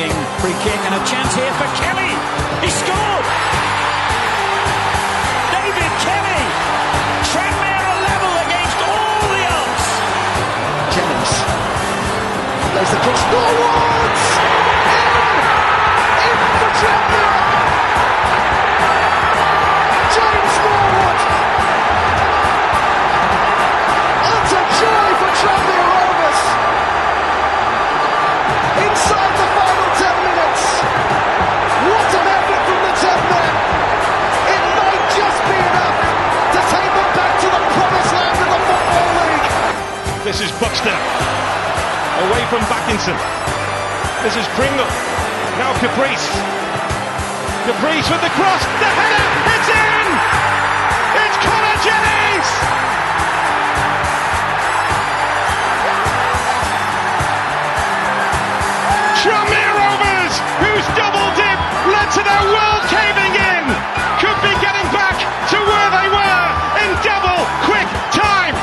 swinging free kick, and a chance here for Kelly. He scored! David Kelly! Tranmere are level against all the odds. Jennings plays the cross forwards. In for Tranmere. James Norwood. That's a joy for Tranmere Rovers. Inside the final 10 minutes. What an effort from the Tranmere. It might just be enough to take them back to the promised land of the Football League. This is Buxton. Away from Backinson. This is Pringle. Now Caprice. Caprice with the cross. The header. It's in! It's Connor Jennings! Tranmere Rovers, whose double dip led to their world caving in, could be getting back to where they were in double quick time.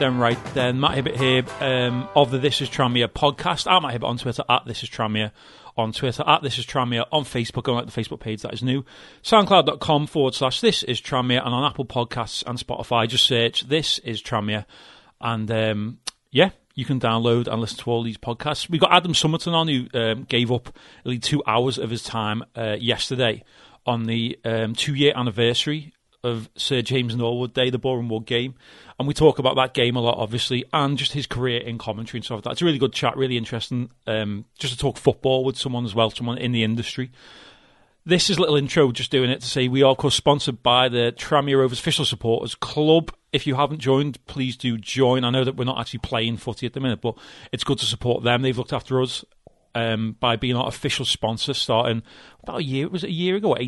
Right then. Matt Hibbert here of the This Is Tranmere podcast. I'm Matt Hibbert on Twitter, at This Is Tranmere. On Twitter, at This Is Tranmere, on Facebook, go like the Facebook page, that is new, soundcloud.com/ This Is Tranmere, and on Apple Podcasts and Spotify, just search This Is Tranmere, and you can download and listen to all these podcasts. We've got Adam Summerton on, who gave up nearly 2 hours of his time yesterday on the 2-year anniversary of Sir James Norwood Day, the Boreham Wood game, and we talk about that game a lot, obviously, and just his career in commentary and stuff like that. It's a really good chat, really interesting, just to talk football with someone as well, someone in the industry. This is a little intro, just doing it to say we are, of course, sponsored by the Tranmere Rovers Official Supporters Club. If you haven't joined, please do join. I know that we're not actually playing footy at the minute, but it's good to support them. They've looked after us by being our official sponsor starting about a year ago, I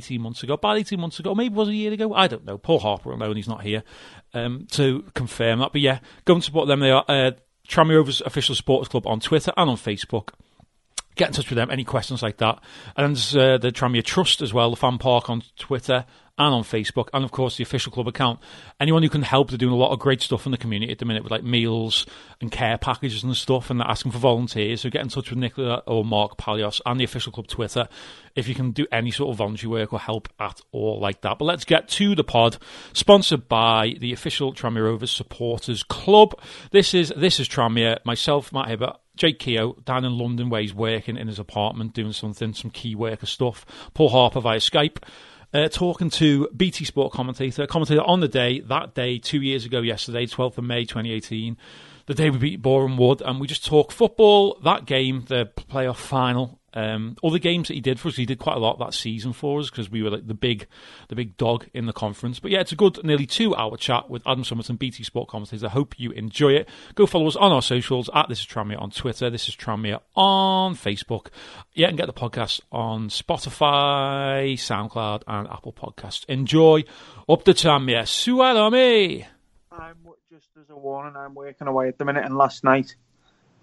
don't know. Paul Harper will know, and he's not here to confirm that, but yeah, go and support them. They are Tranmere Rovers Official Supporters Club on Twitter and on Facebook. Get in touch with them, any questions like that. And there's the Tranmere Trust as well, the fan park on Twitter and on Facebook, and of course the official club account. Anyone who can help, they're doing a lot of great stuff in the community at the minute with like meals and care packages and stuff, and they're asking for volunteers. So get in touch with Nicola or Mark Palios and the official club Twitter if you can do any sort of voluntary work or help at all like that. But let's get to the pod, sponsored by the official Tranmere Rovers Supporters Club. This is Tranmere, myself, Matt Hibbert, Jake Keogh, down in London where he's working in his apartment, doing something, some key worker stuff. Paul Harper via Skype, talking to BT Sport commentator on the day, 2 years ago yesterday, 12th of May 2018, the day we beat Boreham Wood, and we just talk football, that game, the playoff final, all the games that he did for us. He did quite a lot that season for us because we were like the big dog in the conference. But yeah, it's a good nearly 2 hour chat with Adam Summerton, BT Sport commentators. I hope you enjoy it. Go follow us on our socials at This Is Tranmere on Twitter, This Is Tranmere on Facebook. Yeah, and get the podcast on Spotify, SoundCloud, and Apple Podcasts. Enjoy. Up the Tranmere. Sualami. I'm just as a warning, I'm working away at the minute, and last night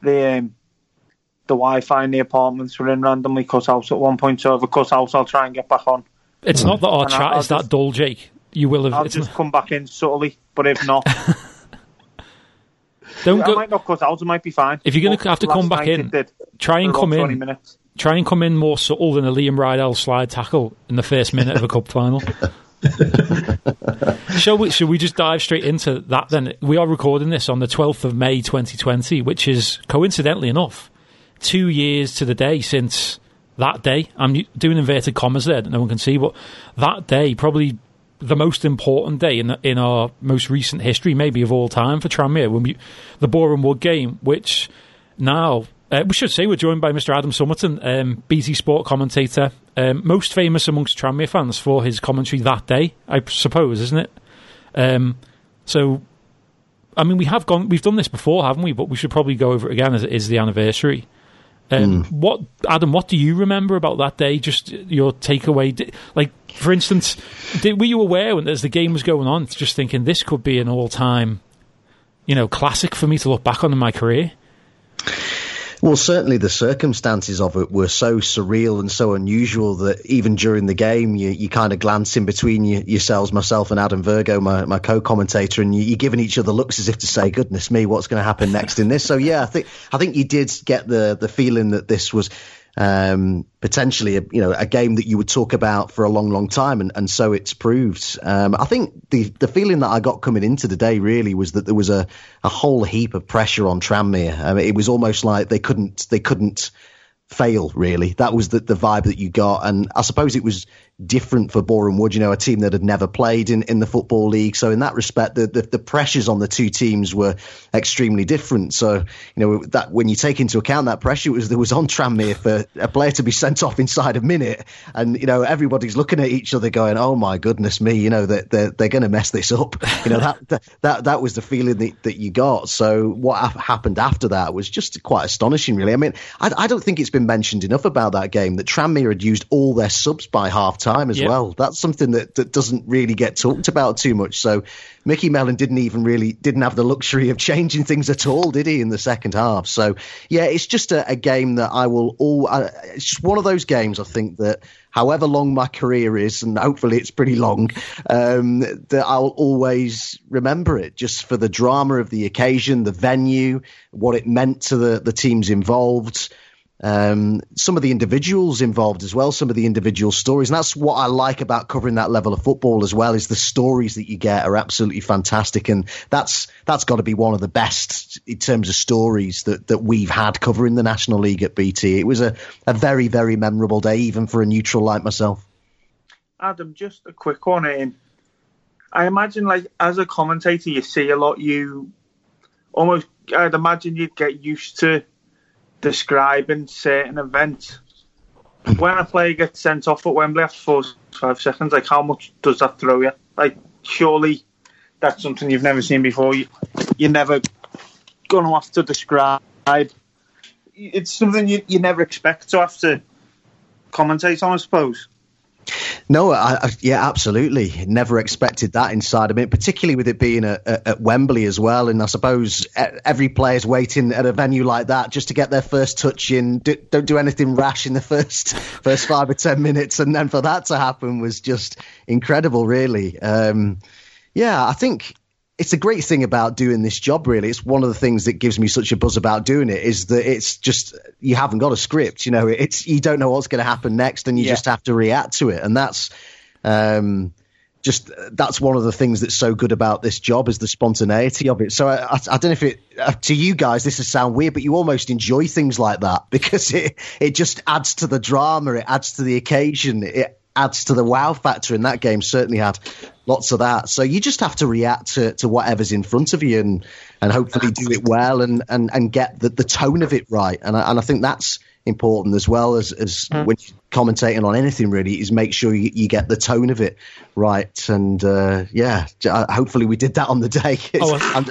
the Wi-Fi in the apartments were in randomly cut out at one point, so if I cut out, I'll try and get back on. It's not that our chat is that dull, Jake. You will have. I'll just come back in subtly, but if not, I might not cut out. It might be fine. If you're going to have to come back in, try and come in more subtle than a Liam Ridehalgh slide tackle in the first minute of a cup final. Shall we just dive straight into that then? We are recording this on the 12th of May 2020, which is coincidentally enough 2 years to the day since that day. I'm doing inverted commas there that no one can see, but that day, probably the most important day in our most recent history, maybe of all time for Tranmere, when the Boreham Wood game, which now, we should say we're joined by Mr. Adam Summerton, BT Sport commentator, most famous amongst Tranmere fans for his commentary that day, I suppose, isn't it? So, I mean, we've done this before, haven't we? But we should probably go over it again as it is the anniversary. What do you remember about that day? Just your takeaway. Like, for instance, were you aware when as the game was going on, just thinking this could be an all-time, classic for me to look back on in my career? Well, certainly the circumstances of it were so surreal and so unusual that even during the game, you kind of glance in between yourselves, myself and Adam Virgo, my co-commentator, and you're giving each other looks as if to say, goodness me, what's going to happen next in this? So, yeah, I think you did get the feeling that this was potentially a game that you would talk about for a long time, and so it's proved. I think the feeling that I got coming into the day really was that there was a whole heap of pressure on Tranmere. I mean, it was almost like they couldn't fail, really. That was the vibe that you got, and I suppose it was different for Boreham Wood, a team that had never played in the Football League. So in that respect, the pressures on the two teams were extremely different. So, that when you take into account that pressure, there was on Tranmere for a player to be sent off inside a minute. And, everybody's looking at each other going, oh my goodness me, that they're going to mess this up. That was the feeling that you got. So what happened after that was just quite astonishing, really. I mean, I don't think it's been mentioned enough about that game that Tranmere had used all their subs by half time as well. That's something that doesn't really get talked about too much. So Mickey Mellon didn't have the luxury of changing things at all, did he, in the second half? So yeah, it's just a game that it's just one of those games, I think, that however long my career is, and hopefully it's pretty long, that I'll always remember it just for the drama of the occasion, the venue, what it meant to the teams involved. Some of the individuals involved as well, some of the individual stories. And that's what I like about covering that level of football as well, is the stories that you get are absolutely fantastic. And that's got to be one of the best in terms of stories that we've had covering the National League at BT. It was a very, very memorable day, even for a neutral like myself. Adam, just a quick one. I imagine, as a commentator, you see a lot. I'd imagine you'd get used to describing certain events. When a player gets sent off at Wembley after 4 to 5 seconds, how much does that throw you? Surely that's something you've never seen before. You're never going to have to describe. It's something you never expect to have to commentate on, I suppose. No, yeah, absolutely. Never expected that inside of it, particularly with it being at Wembley as well. And I suppose every player's waiting at a venue like that just to get their first touch in. Don't do anything rash in the first 5 or 10 minutes. And then for that to happen was just incredible, really. Yeah, I think it's a great thing about doing this job, really. It's one of the things that gives me such a buzz about doing it, is that it's just, you haven't got a script, it's, you don't know what's going to happen next, and you just have to react to it. And that's one of the things that's so good about this job, is the spontaneity of it. So I don't know if to you guys, this will sound weird, but you almost enjoy things like that, because it just adds to the drama. It adds to the occasion. It adds to the wow factor, and that game certainly had lots of that. So you just have to react to whatever's in front of you, and hopefully do it well, and get the tone of it right. And I think that's important as well as when you're commentating on anything, really, is make sure you get the tone of it right. And hopefully we did that on the day.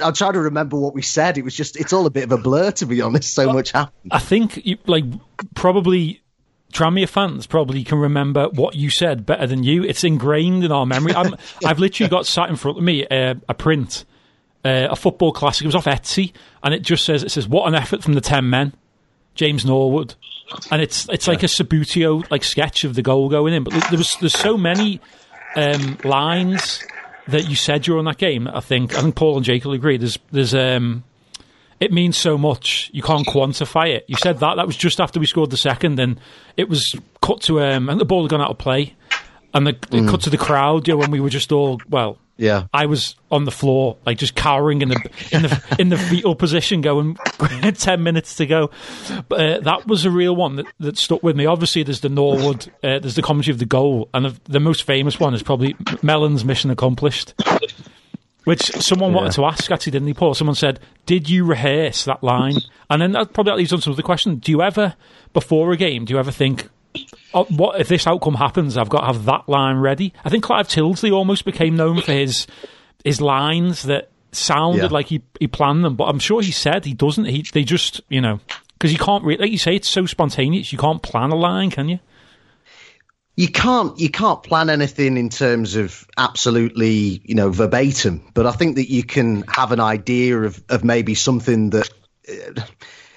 I'll try to remember what we said. It was just, it's all a bit of a blur, to be honest. So much happened. I think probably Tranmere fans probably can remember what you said better than you. It's ingrained in our memory. I've literally got sat in front of me a print, a football classic. It was off Etsy, and it just says, what an effort from the 10 men, James Norwood. And it's like a Sabutio sketch of the goal going in. But there's so many lines that you said during that game. I think Paul and Jake will agree. There's it means so much. You can't quantify it. You said that. That was just after we scored the second, and it was cut to and the ball had gone out of play, and it cut to the crowd. When we were just all I was on the floor, just cowering in the fetal position, going 10 minutes to go. But that was a real one that stuck with me. Obviously, there's the Norwood, there's the commentary of the goal, and the most famous one is probably Mellon's mission accomplished. Which someone wanted to ask, actually, didn't he, Paul? Someone said, did you rehearse that line? And then that leads on to the question, do you ever, before a game, think, what if this outcome happens, I've got to have that line ready? I think Clive Tildesley almost became known for his lines that sounded like he planned them, but I'm sure he said he doesn't. They just, because you can't, like you say, it's so spontaneous, you can't plan a line, can you? You can't plan anything in terms of absolutely, verbatim, but I think that you can have an idea of maybe something that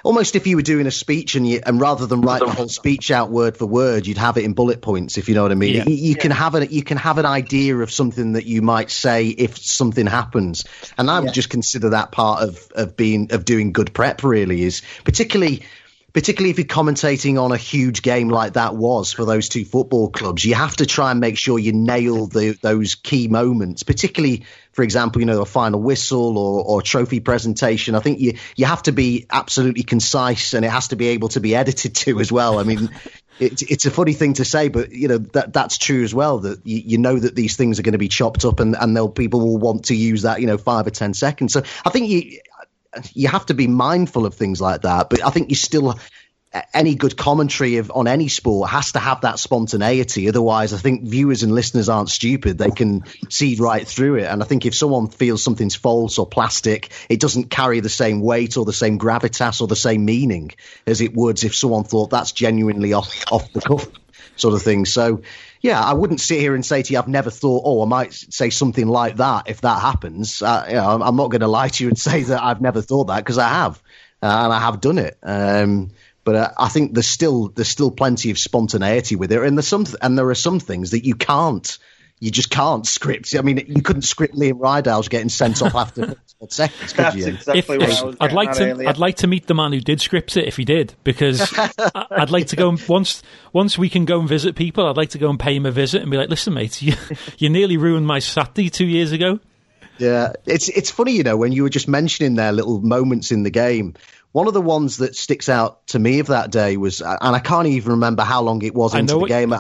almost if you were doing a speech and rather than write the whole speech out word for word, you'd have it in bullet points, if you know what I mean. Yeah. You can have an idea of something that you might say if something happens, and I would just consider that part of doing good prep. Really is particularly if you're commentating on a huge game like that was for those two football clubs, you have to try and make sure you nail those key moments, particularly, for example, a final whistle or trophy presentation. I think you have to be absolutely concise, and it has to be able to be edited to as well. I mean, it's a funny thing to say, but that's true as well, that that these things are going to be chopped up and people will want to use that, 5 or 10 seconds. So I think you have to be mindful of things like that, but I think any good commentary on any sport has to have that spontaneity. Otherwise, I think viewers and listeners aren't stupid. They can see right through it. And I think if someone feels something's false or plastic, it doesn't carry the same weight or the same gravitas or the same meaning as it would if someone thought that's genuinely off the cuff sort of thing. So, yeah, I wouldn't sit here and say to you, I've never thought, I might say something like that if that happens. I'm not going to lie to you and say that I've never thought that, because I have, and I have done it. But I think there's still plenty of spontaneity with it, and there are some things that you just can't script. I mean, you couldn't script Liam Ridehalgh getting sent off after 4 seconds, could you? That's exactly what I was getting at earlier. I'd like to meet the man who did script it if he did, because I'd like to go and once we can go and visit people, I'd like to go and pay him a visit and be like, listen, mate, you nearly ruined my Saturday 2 years ago. Yeah, it's funny, when you were just mentioning their little moments in the game. One of the ones that sticks out to me of that day was, and I can't even remember how long it was into the game.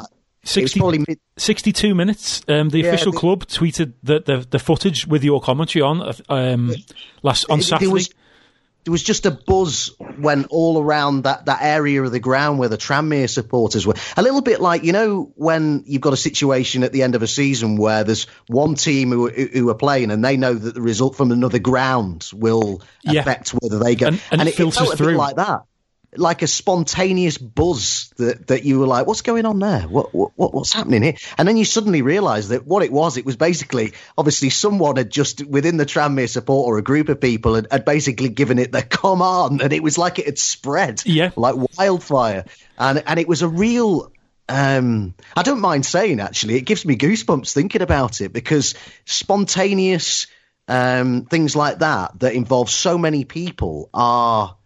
62 minutes. The official club tweeted the footage with your commentary on on Saturday. There was just a buzz when all around that area of the ground where the Tranmere supporters were. A little bit like, when you've got a situation at the end of a season where there's one team who are playing and they know that the result from another ground will affect whether they go. And it filters through. A bit like that. Like a spontaneous buzz that you were like, what's going on there? What's happening here? And then you suddenly realise that what it was basically, obviously someone had just, within the Tranmere support or a group of people, had basically given it the come on, and it was like it had spread like wildfire. And it was a real... I don't mind saying, actually, it gives me goosebumps thinking about it, because spontaneous things like that involve so many people are...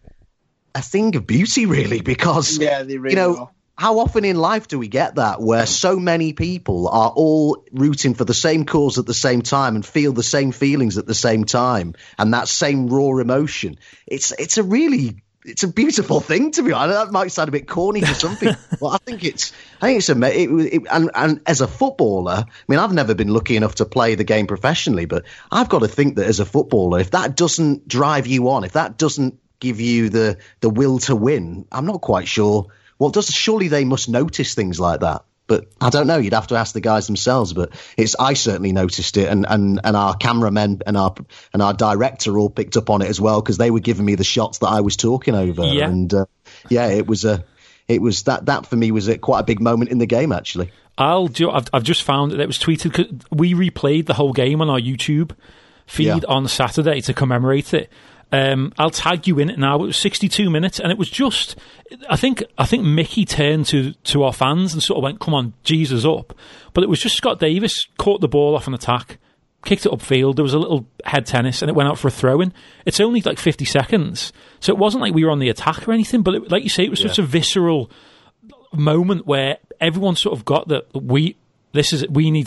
a thing of beauty, really, because they really are. How often in life do we get that, where so many people are all rooting for the same cause at the same time and feel the same feelings at the same time, and that same raw emotion? It's a beautiful thing, to be honest. That might sound a bit corny to some people, but I think it's amazing. And as a footballer, I mean, I've never been lucky enough to play the game professionally, but I've got to think that as a footballer, if that doesn't drive you on, if that doesn't give you the will to win, I'm not quite sure. Well, surely they must notice things like that. But I don't know. You'd have to ask the guys themselves. But I certainly noticed it, and our cameramen and our director all picked up on it as well, because they were giving me the shots that I was talking over. Yeah. And it was that for me was quite a big moment in the game, actually. I've just found that it was tweeted, 'cause we replayed the whole game on our YouTube feed on Saturday to commemorate it. I'll tag you in it now. It was 62 minutes, and it was just... I think Mickey turned to our fans and sort of went, come on, Jesus up. But it was just Scott Davis caught the ball off an attack, kicked it upfield, there was a little head tennis, and it went out for a throw-in. It's only like 50 seconds. So it wasn't like we were on the attack or anything, but it, like you say, it was such a visceral moment where everyone sort of got that we need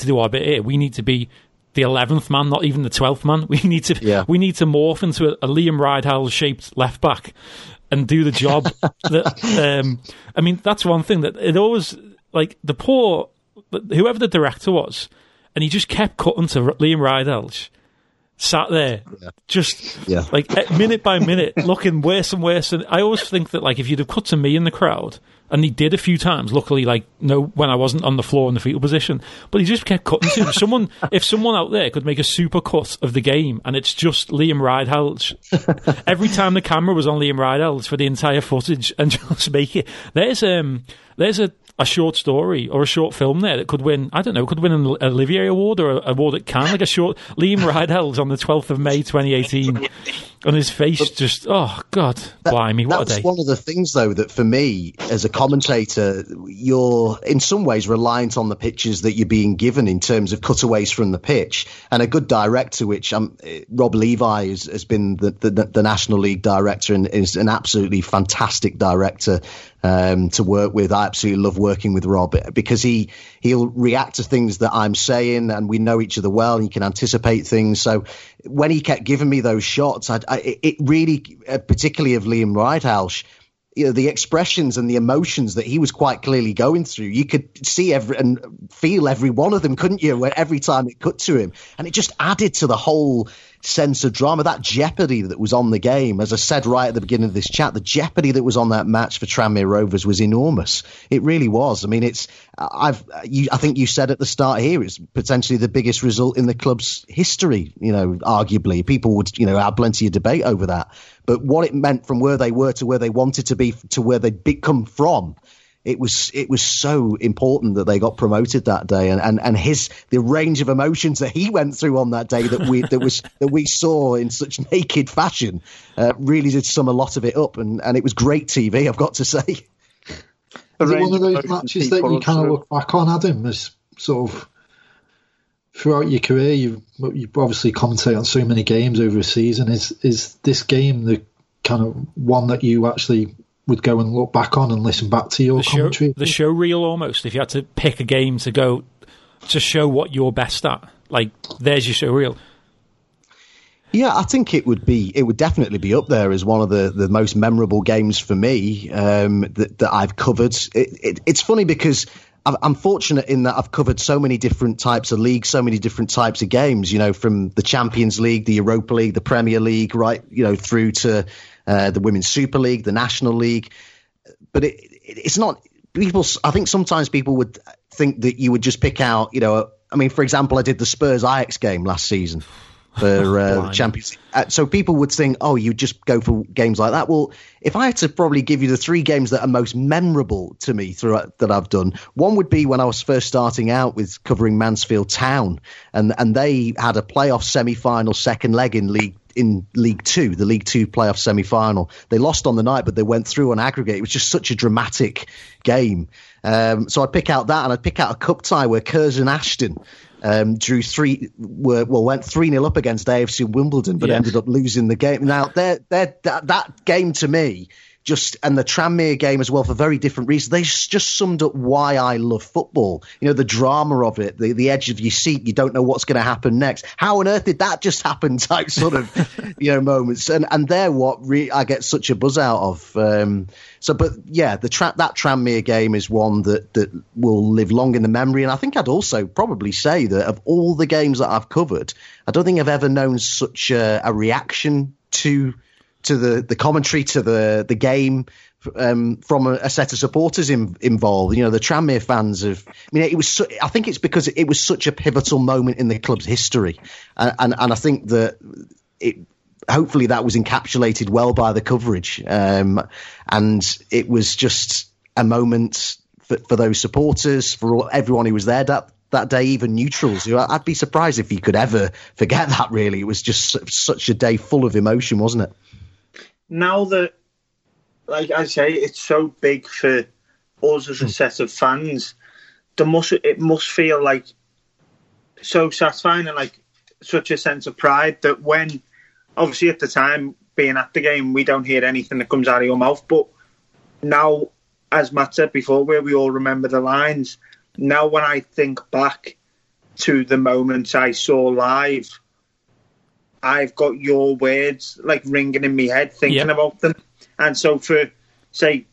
to do our bit here. We need to be... the 11th man, not even the 12th man. We need to morph into a Liam Ridehalgh shaped left back and do the job. That's one thing that it always, like, the poor whoever the director was, and he just kept cutting to Liam Ridehalgh sat there like minute by minute looking worse and worse. And I always think that, like, if you'd have cut to me in the crowd, and he did a few times, luckily, when I wasn't on the floor in the fetal position, but he just kept cutting to him. If someone out there could make a super cut of the game, and it's just Liam Ridehalgh. Every time the camera was on Liam Ridehalgh for the entire footage, and just make it. There's a short story or a short film there that could win, I don't know, an Olivier Award or an award at Cannes, like a short Liam Ridehalgh on the 12th of May 2018. And his face just, oh, God, blimey, what a day. That's one of the things, though, that for me, as a commentator, you're in some ways reliant on the pictures that you're being given in terms of cutaways from the pitch. And a good director, which Rob Levi has been the National League director and is an absolutely fantastic director to work with. I absolutely love working with Rob because he'll react to things that I'm saying, and we know each other well, and you can anticipate things. So when he kept giving me those shots, it really, particularly of Liam Ridehalgh, you know, the expressions and the emotions that he was quite clearly going through, you could see and feel every one of them, couldn't you? Every time it cut to him, and it just added to the whole sense of drama, that jeopardy that was on the game. As I said right at the beginning of this chat, the jeopardy that was on that match for Tranmere Rovers was enormous. It really was. I mean, I think you said at the start here, it's potentially the biggest result in the club's history, you know, arguably. People would, you know, have plenty of debate over that. But what it meant from where they were to where they wanted to be to where they'd become from, it was so important that they got promoted that day, and the range of emotions that he went through on that day that we saw in such naked fashion really did sum a lot of it up, and it was great TV, I've got to say. Is it one of those matches that you kind of look back on, Adam, as sort of throughout your career, you obviously commentate on so many games over a season. Is this game the kind of one that you actually would go and look back on and listen back to your commentary? The showreel almost, if you had to pick a game to go to show what you're best at. Like, there's your showreel. Yeah, I think it would definitely be up there as one of the most memorable games for me that I've covered. It's funny because I'm fortunate in that I've covered so many different types of leagues, so many different types of games, you know, from the Champions League, the Europa League, the Premier League, right, you know, through to the Women's Super League, the National League. But it's not people. I think sometimes people would think that you would just pick out, you know, I mean, for example, I did the Spurs Ajax game last season for the Champions League. So people would think, oh, you just go for games like that. Well, if I had to probably give you the three games that are most memorable to me throughout that I've done, one would be when I was first starting out with covering Mansfield Town, and they had a playoff semi-final second leg in League Two, the League Two playoff semi-final. They lost on the night, but they went through on aggregate. It was just such a dramatic game. So I'd pick out that, and I'd pick out a cup tie where Curzon and Ashton went 3-0 up against AFC Wimbledon, but ended up losing the game. Now, that game to me, just, and the Tranmere game as well, for very different reasons, they just summed up why I love football. You know, the drama of it, the edge of your seat, you don't know what's going to happen next. How on earth did that just happen type sort of, you know, moments. And they're what I get such a buzz out of. But yeah, that Tranmere game is one that will live long in the memory. And I think I'd also probably say that of all the games that I've covered, I don't think I've ever known such a reaction to the commentary, to the game, from a set of supporters involved. You know, the Tranmere fans have... I mean, I think it's because it was such a pivotal moment in the club's history. And I think that hopefully that was encapsulated well by the coverage. And it was just a moment for those supporters, for everyone who was there that day, even neutrals. I'd be surprised if you could ever forget that, really. It was just such a day full of emotion, wasn't it? Now that, like I say, it's so big for us as a set of fans, it must feel like so satisfying and like such a sense of pride that when, obviously at the time, being at the game, we don't hear anything that comes out of your mouth. But now, as Matt said before, where we all remember the lines, now when I think back to the moments I saw live, I've got your words like ringing in my head, thinking about them. And so for, say,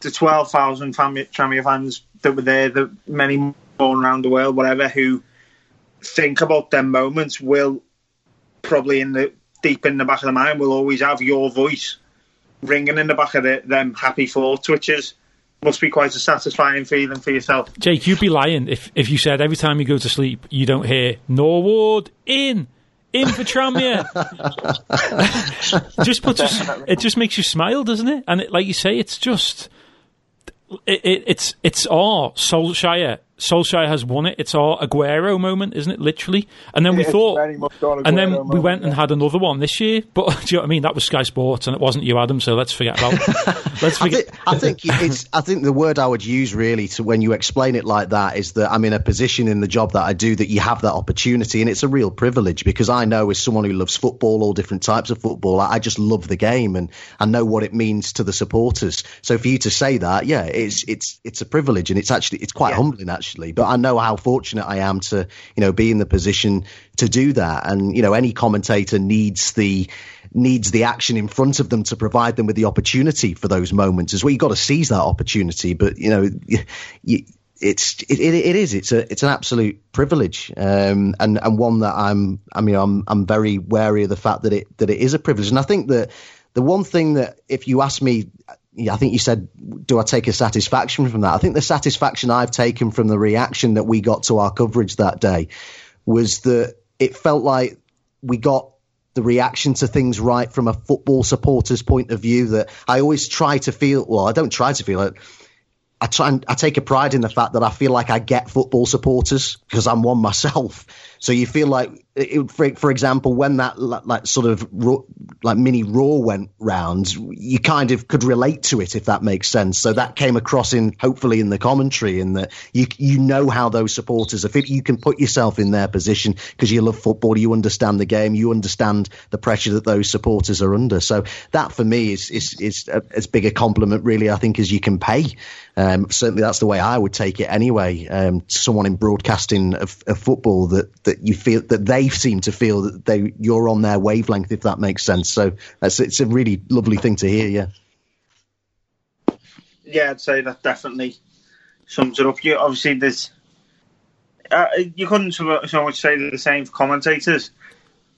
the 12,000 Tranmere fans that were there, the many more around the world, whatever, who think about their moments will probably, deep in the back of their mind, will always have your voice ringing in the back of them happy thoughts, which must be quite a satisfying feeling for yourself. Jake, you'd be lying if you said every time you go to sleep, you don't hear Norwood in. In for Tranmere. It just makes you smile, doesn't it? And like you say, it's our Solskjaer Solskjaer has won it. It's our Aguero moment, isn't it? Literally. And then we thought, and then we went and had another one this year. But do you know what I mean? That was Sky Sports, and it wasn't you, Adam. So let's forget about. I think the word I would use really to when you explain it like that is that I'm in a position in the job that I do that you have that opportunity, and it's a real privilege because I know as someone who loves football, all different types of football, I just love the game and I know what it means to the supporters. So for you to say that, yeah, it's a privilege, and it's quite humbling actually. But I know how fortunate I am to, you know, be in the position to do that. And, you know, any commentator needs the action in front of them to provide them with the opportunity for those moments as well. You've got to seize that opportunity. But, you know, it's an absolute privilege, and one that I'm very wary of the fact that it is a privilege. And I think that the one thing that if you ask me. Yeah, I think you said, do I take a satisfaction from that? I think the satisfaction I've taken from the reaction that we got to our coverage that day was that it felt like we got the reaction to things right from a football supporter's point of view. That I always try to feel, well, I don't try to feel it. I try and I take a pride in the fact that I feel like I get football supporters because I'm one myself. So you feel like, for example, when that mini Raw went round, you kind of could relate to it, if that makes sense. So that came across hopefully in the commentary, in that you know how those supporters are feeling. You can put yourself in their position because you love football, you understand the game, you understand the pressure that those supporters are under. So that for me is as big a compliment really, I think, as you can pay. Certainly that's the way I would take it anyway. Someone in broadcasting of football that you feel that they seem to feel that you're on their wavelength, if that makes sense. So it's a really lovely thing to hear. Yeah, I'd say that definitely sums it up. You obviously there's you couldn't so much say the same for commentators,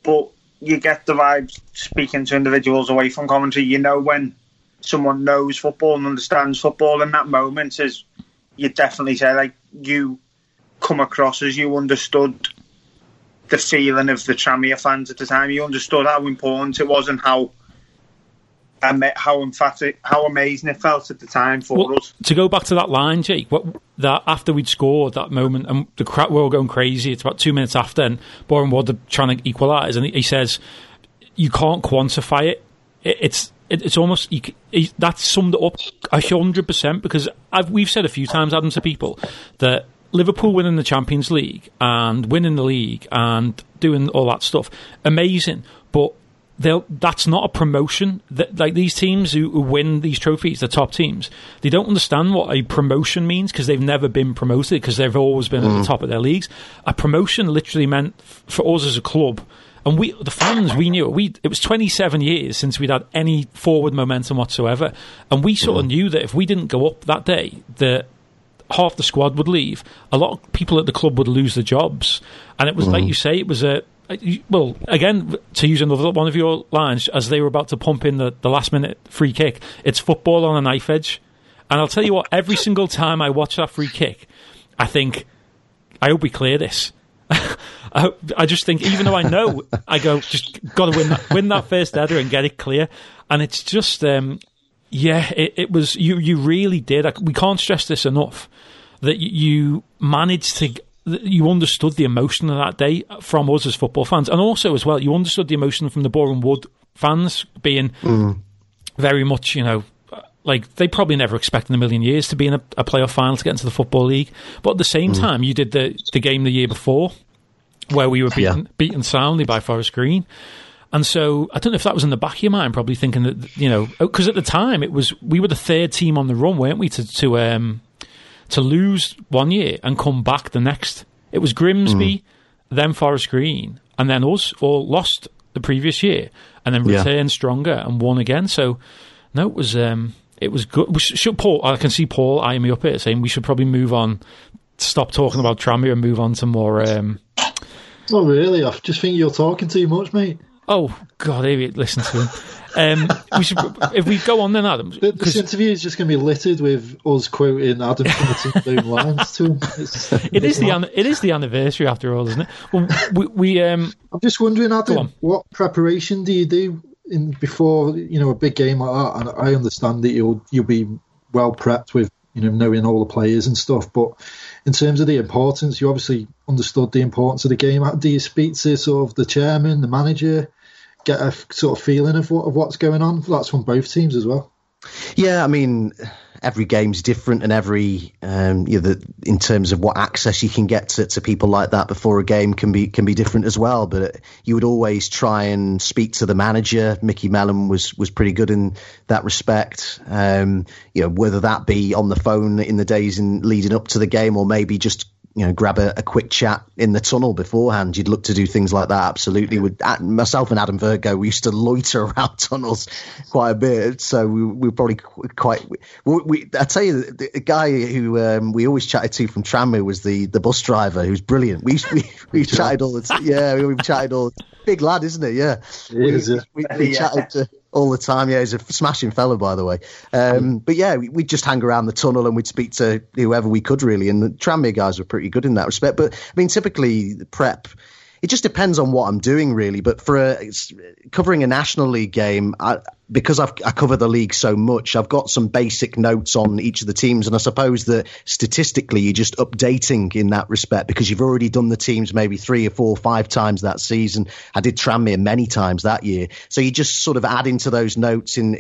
but you get the vibes speaking to individuals away from commentary. You know, when someone knows football and understands football in that moment, is you definitely say like you come across as you understood the feeling of the Tranmere fans at the time. You understood how important it was and how emphatic, how amazing it felt at the time for us. To go back to that line, Jake, that after we'd scored that moment and the crowd were all going crazy, it's about 2 minutes after and Boreham Wood are trying to equalise, and he says, you can't quantify it. It's almost, that's summed it up 100%, because we've said a few times, Adam, to people that Liverpool winning the Champions League and winning the league and doing all that stuff, amazing. But that's not a promotion. Like these teams who win these trophies, the top teams, they don't understand what a promotion means because they've never been promoted, because they've always been at the top of their leagues. A promotion literally meant for us as a club, and we, the fans, we knew it. It was 27 years since we'd had any forward momentum whatsoever, and we sort of knew that if we didn't go up that day, that half the squad would leave. A lot of people at the club would lose their jobs. And it was like you say, it was well, again, to use another one of your lines, as they were about to pump in the last minute free kick, it's football on a knife edge. And I'll tell you what, every single time I watch that free kick, I think, I hope we clear this. I just think, even though I know, I go, just got to win that first header and get it clear. And it's just... yeah, it was. You really did. We can't stress this enough, that you managed to. You understood the emotion of that day from us as football fans, and also as well, you understood the emotion from the Boreham Wood fans, being very much, you know, like they probably never expected in a million years to be in a playoff final to get into the Football League. But at the same time, you did the game the year before, where we were beaten soundly by Forest Green. And so I don't know if that was in the back of your mind, probably thinking that, you know, because at the time we were the third team on the run, weren't we, to lose one year and come back the next. It was Grimsby, then Forest Green, and then us, all lost the previous year, and then returned stronger and won again. So no, it was good. Paul, I can see Paul eyeing me up here saying we should probably move on, stop talking about Tranmere and move on to more. Not really. I just think you're talking too much, mate. Oh, God, listen to him. If we go on then, Adam... This interview is just going to be littered with us quoting Adam Summerton's own lines to him. It is the anniversary, after all, isn't it? Well, I'm just wondering, Adam, what preparation do you do before, you know, a big game like that? And I understand that you'll be well prepped with you know, knowing all the players and stuff. But in terms of the importance, you obviously understood the importance of the game. How do you speak to sort of the chairman, the manager, get a sort of feeling of what's going on? That's from both teams as well. Yeah, I mean, every game's different, and every in terms of what access you can get to people like that before a game can be different as well. But you would always try and speak to the manager. Mickey Mellon was pretty good in that respect. Whether that be on the phone in the days in leading up to the game, or maybe just grab a quick chat in the tunnel beforehand. You'd look to do things like that, absolutely. With myself and Adam Virgo, we used to loiter around tunnels quite a bit. So we were probably quite... I tell you, the guy who we always chatted to from Tranmere was the bus driver, who's brilliant. We chatted all the time. Yeah, we've chatted all... Big lad, isn't he? Yeah. We chatted to... all the time. Yeah, he's a smashing fellow, by the way. But yeah, we'd just hang around the tunnel and we'd speak to whoever we could, really. And the Tranmere guys were pretty good in that respect. But I mean, typically the prep, it just depends on what I'm doing, really. But for covering a National League game, because I cover the league so much, I've got some basic notes on each of the teams. And I suppose that statistically, you're just updating in that respect because you've already done the teams maybe 3 or 4 or 5 times that season. I did Tranmere many times that year. So you just sort of add into those notes in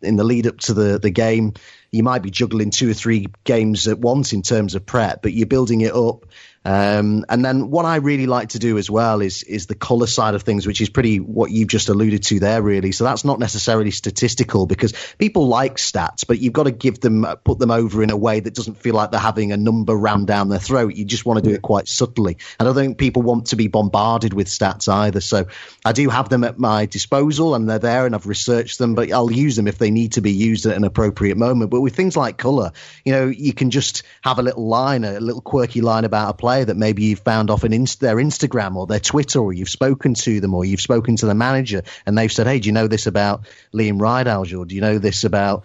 the lead up to the game. You might be juggling 2 or 3 games at once in terms of prep, but you're building it up. And then what I really like to do as well is the colour side of things, which is pretty what you've just alluded to there, really. So that's not necessarily statistical because people like stats, but you've got to put them over in a way that doesn't feel like they're having a number rammed down their throat. You just want to do it quite subtly. And I don't think people want to be bombarded with stats either. So I do have them at my disposal and they're there and I've researched them, but I'll use them if they need to be used at an appropriate moment. But with things like colour, you can just have a little line, a little quirky line about a player that maybe you've found off their Instagram or their Twitter, or you've spoken to them, or you've spoken to the manager and they've said, hey, do you know this about Liam Ridehalgh, or do you know this about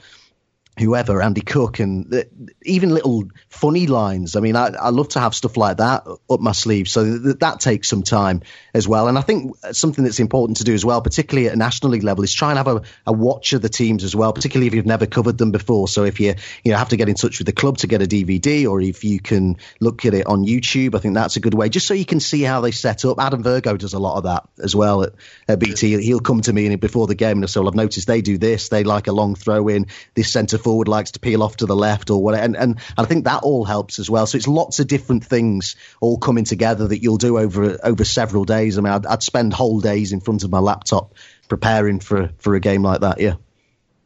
whoever, Andy Cook, and even little funny lines. I mean, I love to have stuff like that up my sleeve. So that takes some time as well. And I think something that's important to do as well, particularly at a National League level, is try and have a watch of the teams as well, particularly if you've never covered them before. So if you have to get in touch with the club to get a DVD, or if you can look at it on YouTube, I think that's a good way, just so you can see how they set up. Adam Virgo does a lot of that as well at BT. He'll come to me before the game and say, well, I've noticed they do this. They like a long throw in. This centre forward likes to peel off to the left or whatever, and I think that all helps as well. So it's lots of different things all coming together that you'll do over several days. I mean, I'd spend whole days in front of my laptop preparing for a game like that. Yeah,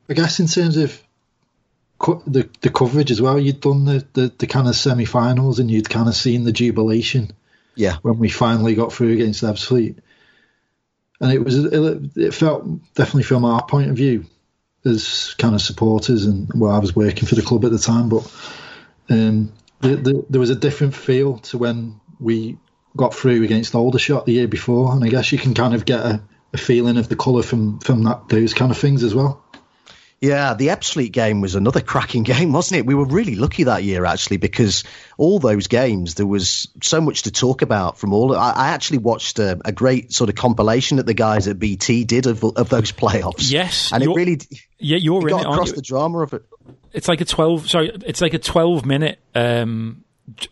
I guess in terms of the coverage as well, you'd done the kind of semi-finals and you'd kind of seen the jubilation. Yeah, when we finally got through against Ebbsfleet, and it felt from our point of view as kind of supporters, and well, I was working for the club at the time, but there was a different feel to when we got through against Aldershot the year before, and I guess you can kind of get a feeling of the colour from those kind of things as well. Yeah, the Ebbsfleet game was another cracking game, wasn't it? We were really lucky that year, actually, because all those games, there was so much to talk about from all. I actually watched a great sort of compilation that the guys at BT did of those playoffs. Yes. And it really... Yeah, you're in it, aren't you? Got across the drama of it. It's like a 12-minute...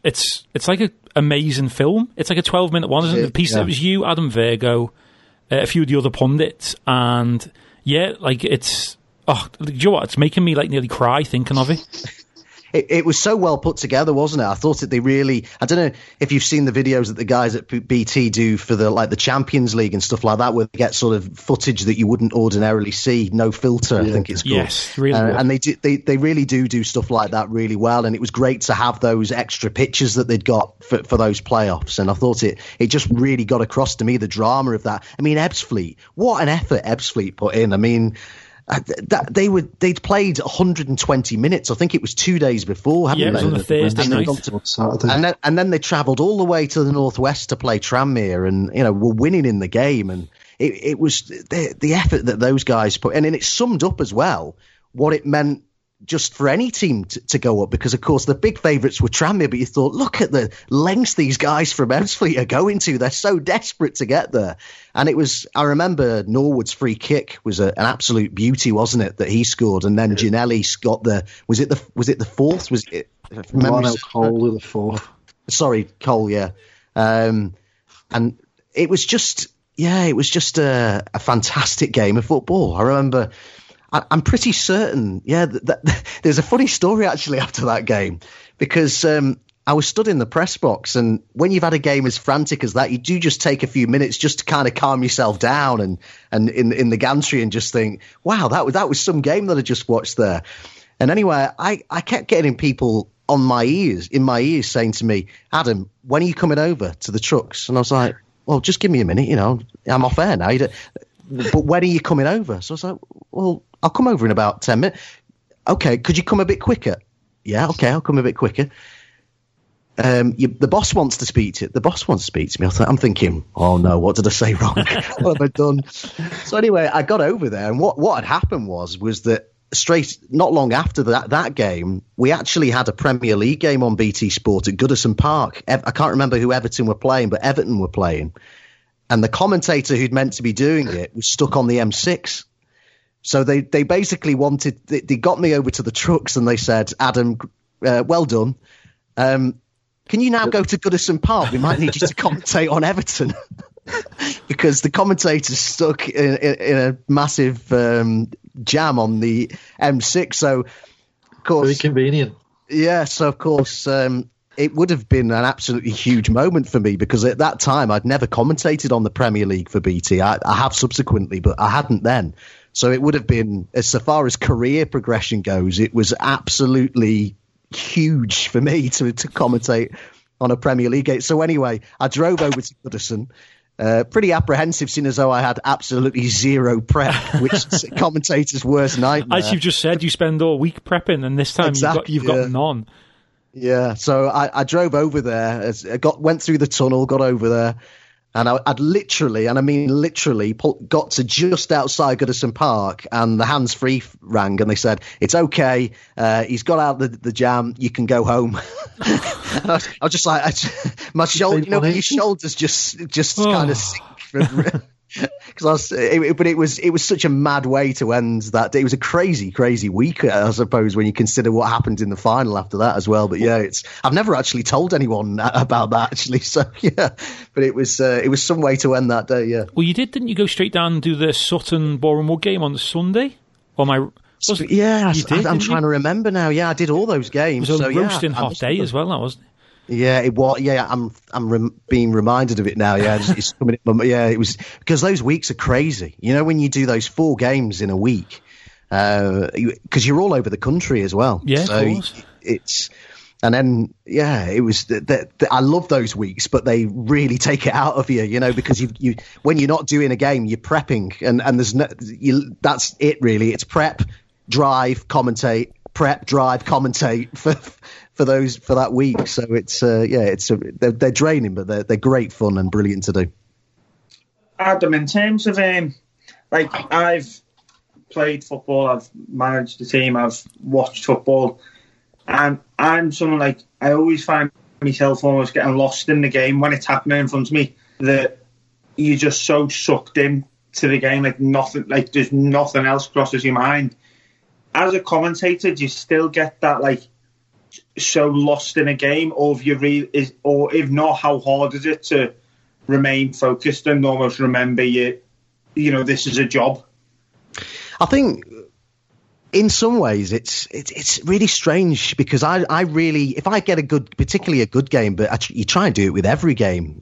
It's like an amazing film. It's like a 12-minute one, isn't it? The piece that was you, Adam Virgo, a few of the other pundits, and yeah, like it's... Oh, do you know what? It's making me like nearly cry thinking of it. It was so well put together, wasn't it? I thought that they really... I don't know if you've seen the videos that the guys at BT do for the Champions League and stuff like that, where they get sort of footage that you wouldn't ordinarily see, no filter, I think it's called. Yes, really. And they really do stuff like that really well, and it was great to have those extra pictures that they'd got for those playoffs, and I thought it just really got across to me the drama of that. I mean, Ebbsfleet, what an effort Ebbsfleet put in. I mean... That they'd played 120 minutes. I think it was 2 days before, hadn't they? It was on a Thursday night. And then they travelled all the way to the northwest to play Tranmere, and were winning in the game. And it was the effort that those guys put, and it summed up as well what it meant just for any team to go up, because of course the big favourites were Tranmere, but you thought, look at the lengths these guys from Ebbsfleet are going to. They're so desperate to get there. And it was, I remember Norwood's free kick was an absolute beauty, wasn't it, that he scored? And then Ginelli got the, was it the fourth? Was it? Cole or the fourth? Sorry, Cole. Yeah. And it was just, yeah, it was just a fantastic game of football. I remember, I'm pretty certain, yeah, that there's a funny story actually after that game, because I was stood in the press box, and when you've had a game as frantic as that, you do just take a few minutes just to kind of calm yourself down and in the gantry and just think, wow, that was some game that I just watched there. And anyway, I kept getting people in my ears saying to me, Adam, when are you coming over to the trucks? And I was like, well, just give me a minute, you know, I'm off air now. But when are you coming over? So I was like, well, I'll come over in about 10 minutes. Okay, could you come a bit quicker? Yeah, okay, I'll come a bit quicker. The boss wants to speak to you. The boss wants to speak to me. I'm thinking, oh no, what did I say wrong? What have I done? So anyway, I got over there, and what had happened was that not long after that game, we actually had a Premier League game on BT Sport at Goodison Park. I can't remember who Everton were playing, but Everton were playing. And the commentator who'd meant to be doing it was stuck on the M6. So they basically they got me over to the trucks, and they said, Adam, well done. Can you now go to Goodison Park? We might need you to commentate on Everton. Because the commentator's stuck in a massive jam on the M6. So, of course. Very convenient. Yeah, so, of course, it would have been an absolutely huge moment for me, because at that time I'd never commentated on the Premier League for BT. I have subsequently, but I hadn't then. So it would have been, as far as career progression goes, it was absolutely huge for me to commentate on a Premier League game. So anyway, I drove over to Goodison, pretty apprehensive, seeing as though I had absolutely zero prep, which is a commentator's worst nightmare. As you've just said, you spend all week prepping, and this time you've got none. Yeah, so I drove over there, went through the tunnel, got over there, and I'd literally, and I mean literally, got to just outside Goodison Park, and the hands-free rang, and they said, it's okay, he's got out the jam, you can go home. I was just like, my shoulder, you know, your shoulders just kind of sink. Because it was such a mad way to end that day. It was a crazy, crazy week, I suppose, when you consider what happened in the final after that as well. But yeah, I've never actually told anyone about that actually. So yeah, but it was some way to end that day. Yeah. Well, you didn't you go straight down and do the Sutton Boreham Wood game on Sunday? Or my yeah, I'm trying to remember now. Yeah, I did all those games. It was a roasting hot day as well, that wasn't it? Yeah, it was. Yeah, I'm being reminded of it now. Yeah, it's coming. Yeah, it was, because those weeks are crazy. You know, when you do those 4 games in a week, because you're all over the country as well. Yeah, so of course. It was. I love those weeks, but they really take it out of you. You know, because you when you're not doing a game, you're prepping, and there's no. That's it really. It's prep, drive, commentate, prep, drive, commentate for that week. So it's they're draining, but they're great fun and brilliant to do. Adam, in terms of like, I've played football, I've managed a team, I've watched football, and I'm someone like, I always find myself almost getting lost in the game when it's happening in front of me, that you're just so sucked in to the game, like nothing, like there's nothing else crosses your mind. As a commentator, do you still get that, like, so lost in a game, or if not, how hard is it to remain focused and almost remember you know this is a job? I think in some ways it's really strange, because I really, if I get particularly a good game, but you try and do it with every game,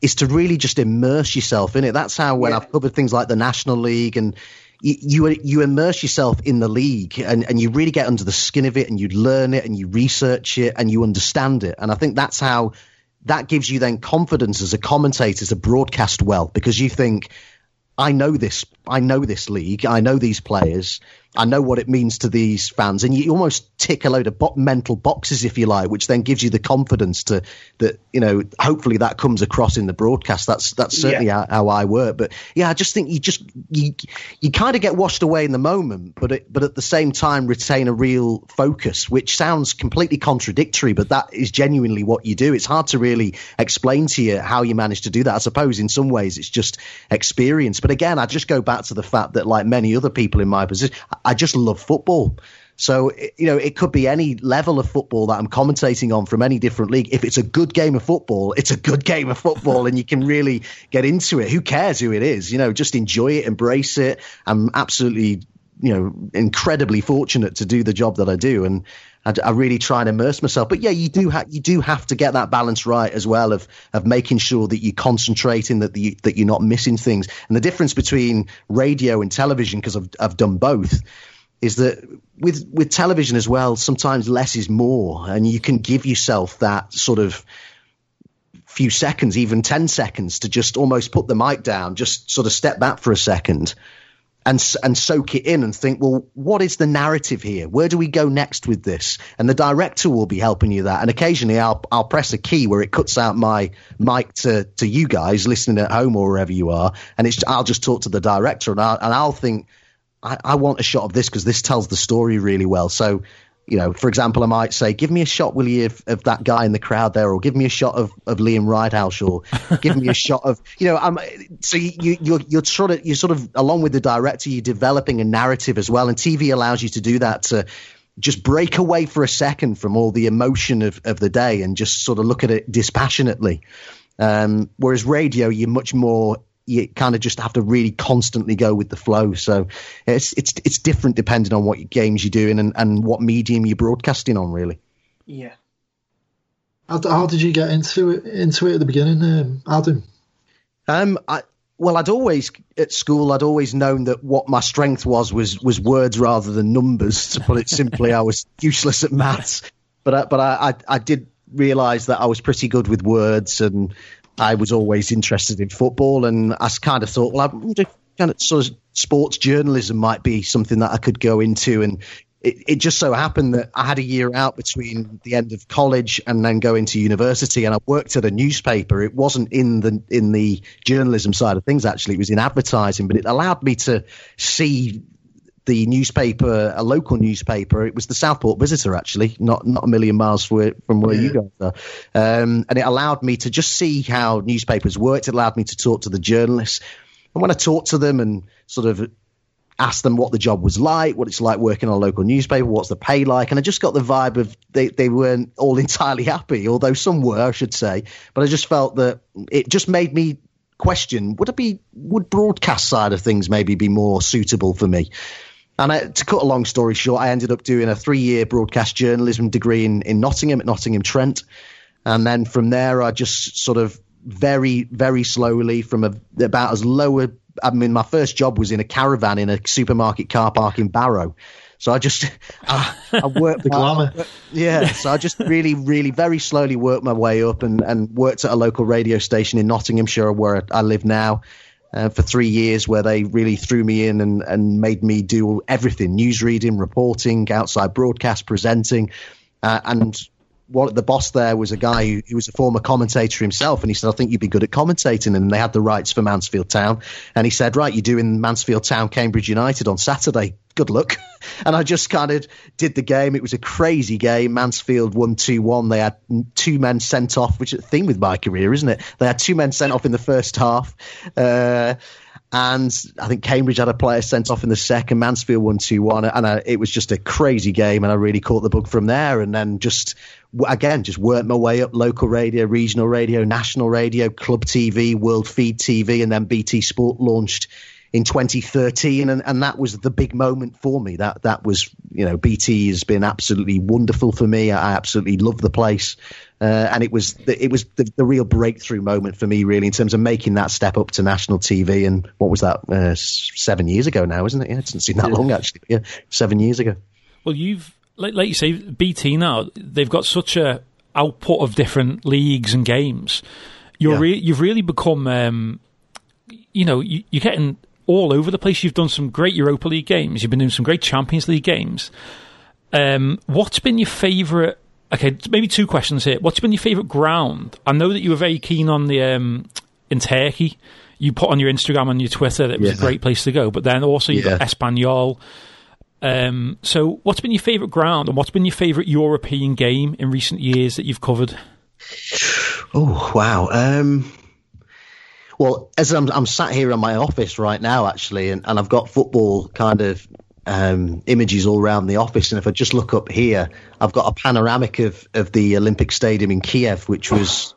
is to really just immerse yourself in it. That's how when I've covered things like the National League, and You immerse yourself in the league, and you really get under the skin of it, and you learn it, and you research it, and you understand it. And I think that's how that gives you then confidence as a commentator to broadcast well, because you think, I know this. I know this league. I know these players. I know what it means to these fans. And you almost tick a load of mental boxes, if you like, which then gives you the confidence to that. You know, hopefully that comes across in the broadcast. That's certainly how I work. But yeah, I just think you kind of get washed away in the moment, but at the same time retain a real focus, which sounds completely contradictory, but that is genuinely what you do. It's hard to really explain to you how you manage to do that. I suppose in some ways it's just experience. But again, I just go back to the fact that, like many other people in my position, I just love football. So, you know, it could be any level of football that I'm commentating on from any different league. If it's a good game of football, it's a good game of football and you can really get into it. Who cares who it is? You know, just enjoy it, embrace it. I'm absolutely, you know, incredibly fortunate to do the job that I do. And I really try and immerse myself. But yeah, you do have to get that balance right as well of making sure that you concentrate and that you're not missing things. And the difference between radio and television, because I've done both, is that with television as well, sometimes less is more, and you can give yourself that sort of few seconds, even 10 seconds, to just almost put the mic down, just sort of step back for a second. And soak it in and think, well, what is the narrative here? Where do we go next with this? And the director will be helping you that. And occasionally I'll press a key where it cuts out my mic to you guys listening at home or wherever you are. And I'll just talk to the director and I'll think, I want a shot of this because this tells the story really well. So, you know, for example, I might say, give me a shot, will you, of that guy in the crowd there, or give me a shot of Liam Ridehalgh, or give me a shot of, you know, so you're sort of along with the director, you're developing a narrative as well. And TV allows you to do that, to just break away for a second from all the emotion of the day and just sort of look at it dispassionately. Whereas radio, you're much more, you kind of just have to really constantly go with the flow. So it's different depending on what games you're doing and what medium you're broadcasting on, really. Yeah. How did you get into it at the beginning, Adam? I'd always, at school, I'd always known that what my strength was words rather than numbers. To put it simply, I was useless at maths, but I did realise that I was pretty good with words, and I was always interested in football, and I kind of thought, well, I kind of sort of sports journalism might be something that I could go into. And it just so happened that I had a year out between the end of college and then going to university, and I worked at a newspaper. It wasn't in the journalism side of things, actually. It was in advertising, but it allowed me to see the newspaper, a local newspaper. It was the Southport Visitor, actually, not a million miles from where you guys are. And it allowed me to just see how newspapers worked. It allowed me to talk to the journalists. And when I talked to them and sort of asked them what the job was like, what it's like working on a local newspaper, what's the pay like, and I just got the vibe of they weren't all entirely happy, although some were, I should say. But I just felt that it just made me question, would broadcast side of things maybe be more suitable for me? And to cut a long story short, I ended up doing a 3-year broadcast journalism degree in Nottingham, at Nottingham Trent. And then from there, I just sort of very, very slowly my first job was in a caravan in a supermarket car park in Barrow. So I worked the glamour. Yeah. So I just really, really very slowly worked my way up and worked at a local radio station in Nottinghamshire, where I live now. For 3 years, where they really threw me in and made me do everything: news reading, reporting, outside broadcast, presenting. The boss there was a guy who was a former commentator himself, and he said, I think you'd be good at commentating. And they had the rights for Mansfield Town, and he said, right, you're doing Mansfield Town Cambridge United on Saturday, good luck. And I just kind of did the game. It was a crazy game. Mansfield won 2-1. They had two men sent off, which is a thing with my career, isn't it? They had two men sent off in the first half, and I think Cambridge had a player sent off in the second. Mansfield won 2-1, and it was just a crazy game, and I really caught the bug from there. And then just worked my way up: local radio, regional radio, national radio, club TV, World Feed TV, and then BT Sport launched in 2013, and that was the big moment for me. That was, you know, BT has been absolutely wonderful for me. I absolutely love the place, and it was the real breakthrough moment for me, really, in terms of making that step up to national TV. And what was that, 7 years ago now, isn't it? Yeah, it doesn't seem that long, actually. Yeah, 7 years ago. Well, you've like you say, BT now, they've got such a output of different leagues and games. You've really become you know, you're getting all over the place. You've done some great Europa League games. You've been doing some great Champions League games. What's been your favourite... Okay, maybe two questions here. What's been your favourite ground? I know that you were very keen on the... in Turkey. You put on your Instagram and your Twitter that it was a great place to go. But then also you've got Espanyol. So what's been your favourite ground and what's been your favourite European game in recent years that you've covered? Oh, wow. Well, as I'm sat here in my office right now, actually, and I've got football kind of images all around the office. And if I just look up here, I've got a panoramic of the Olympic Stadium in Kiev, which was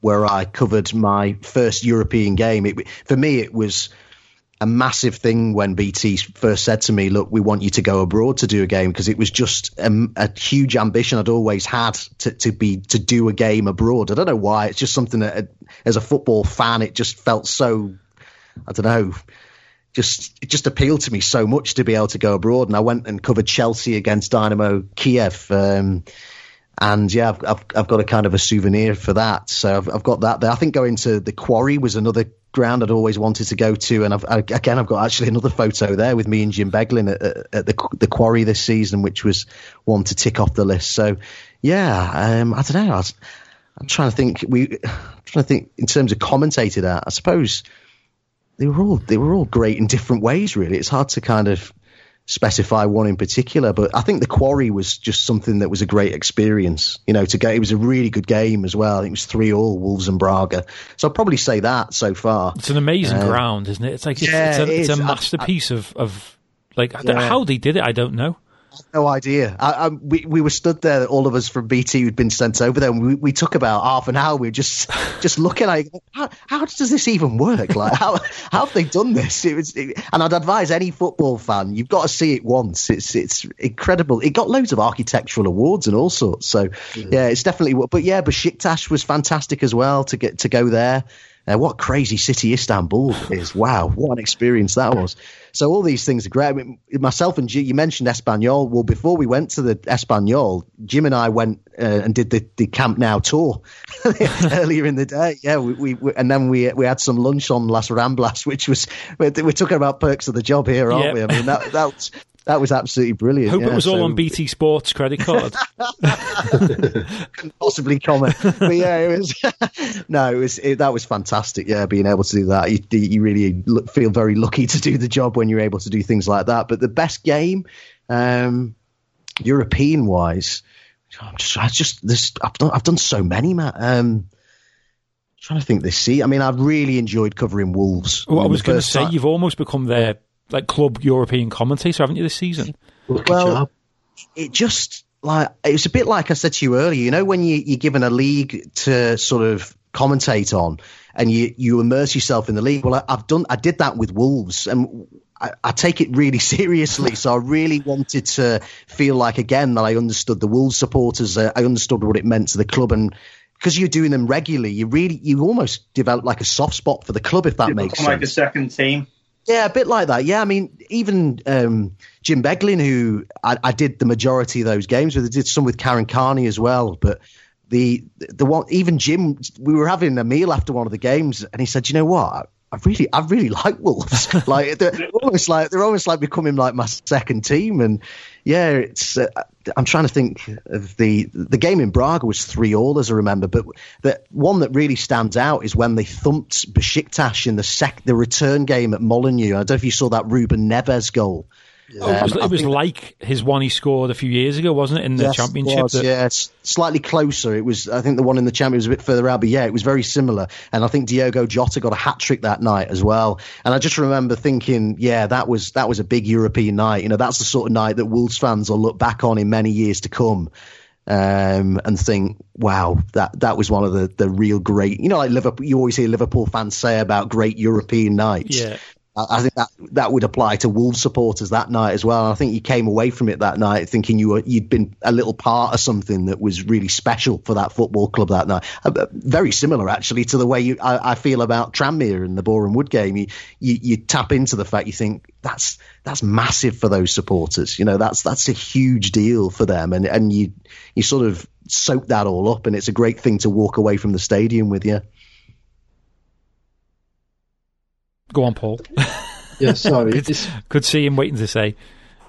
where I covered my first European game. For me, it was a massive thing when BT first said to me, look, we want you to go abroad to do a game, because it was just a huge ambition I'd always had to do a game abroad. I don't know why. It's just something that, as a football fan, it just felt so, I don't know, it just appealed to me so much to be able to go abroad. And I went and covered Chelsea against Dynamo Kiev. And yeah, I've got a kind of a souvenir for that. So I've got that there. I think going to the Quarry was another ground I'd always wanted to go to. And I've got actually another photo there with me and Jim Beglin at the Quarry this season, which was one to tick off the list. So yeah, I don't know. I'm trying to think. I'm trying to think in terms of commentated at. I suppose they were all great in different ways. Really, it's hard to kind of specify one in particular, but I think the Quarry was just something that was a great experience, you know, to go. It was a really good game as well. It was 3-3 Wolves and Braga, so I'd probably say that so far. It's an amazing ground, isn't it? It's like it's a masterpiece of like, I don't know how they did it. I don't know. No idea. We were stood there, all of us from BT who'd been sent over there, and we took about half an hour. We were just looking like, how does this even work? Like, how have they done this? And I'd advise any football fan, you've got to see it once. It's incredible. It got loads of architectural awards and all sorts. So yeah, it's definitely. But yeah, Besiktas was fantastic as well to get to go there. What crazy city Istanbul is. Wow, what an experience that was. So all these things are great. I mean, myself and Jim, you mentioned Espanyol. Well, before we went to the Espanyol, Jim and I went and did the Camp Nou tour earlier in the day. Yeah, we had some lunch on Las Ramblas, which was, we're talking about perks of the job here, aren't we? I mean, that was absolutely brilliant. Hope it was all on BT Sport's credit card. Couldn't possibly comment. But yeah, it was. No, that was fantastic. Yeah, being able to do that, you really feel very lucky to do the job when you're able to do things like that. But the best game, European wise, I've done so many, Matt. Trying to think this. See, I mean, I've really enjoyed covering Wolves. Well, I was going to say, you've almost become their like club European commentator, haven't you, this season? Well, it was a bit like I said to you earlier, you know, when you're given a league to sort of commentate on and you immerse yourself in the league. Well, I did that with Wolves, and I take it really seriously. So I really wanted to feel like, again, that I understood the Wolves supporters. I understood what it meant to the club, and because you're doing them regularly, you almost develop like a soft spot for the club, if that makes sense. Like a second team. Yeah, a bit like that. Yeah, I mean, even Jim Beglin, who I did the majority of those games with. I did some with Karen Carney as well. But the one, even Jim, we were having a meal after one of the games, and he said, "You know what? I really like Wolves. Like they're almost like becoming like my second team." And yeah, it's. I'm trying to think of the game in Braga was 3-3, as I remember. But the one that really stands out is when they thumped Besiktas in the return game at Molineux. I don't know if you saw that Ruben Neves goal. It was like his one he scored a few years ago, wasn't it? In the Championship, slightly closer. It was, I think, the one in the Championship was a bit further out, but yeah, it was very similar. And I think Diogo Jota got a hat trick that night as well. And I just remember thinking, yeah, that was a big European night. You know, that's the sort of night that Wolves fans will look back on in many years to come, and think, wow, that was one of the real great. You know, like Liverpool, you always hear Liverpool fans say about great European nights. Yeah. I think that would apply to Wolves supporters that night as well. And I think you came away from it that night thinking you'd been a little part of something that was really special for that football club that night. Very similar, actually, to the way I feel about Tranmere and the Boreham Wood game. You tap into the fact, you think that's massive for those supporters. You know, that's a huge deal for them, and you sort of soak that all up, and it's a great thing to walk away from the stadium with. Yeah. Go on, Paul. Yeah, sorry. Could see him waiting to say.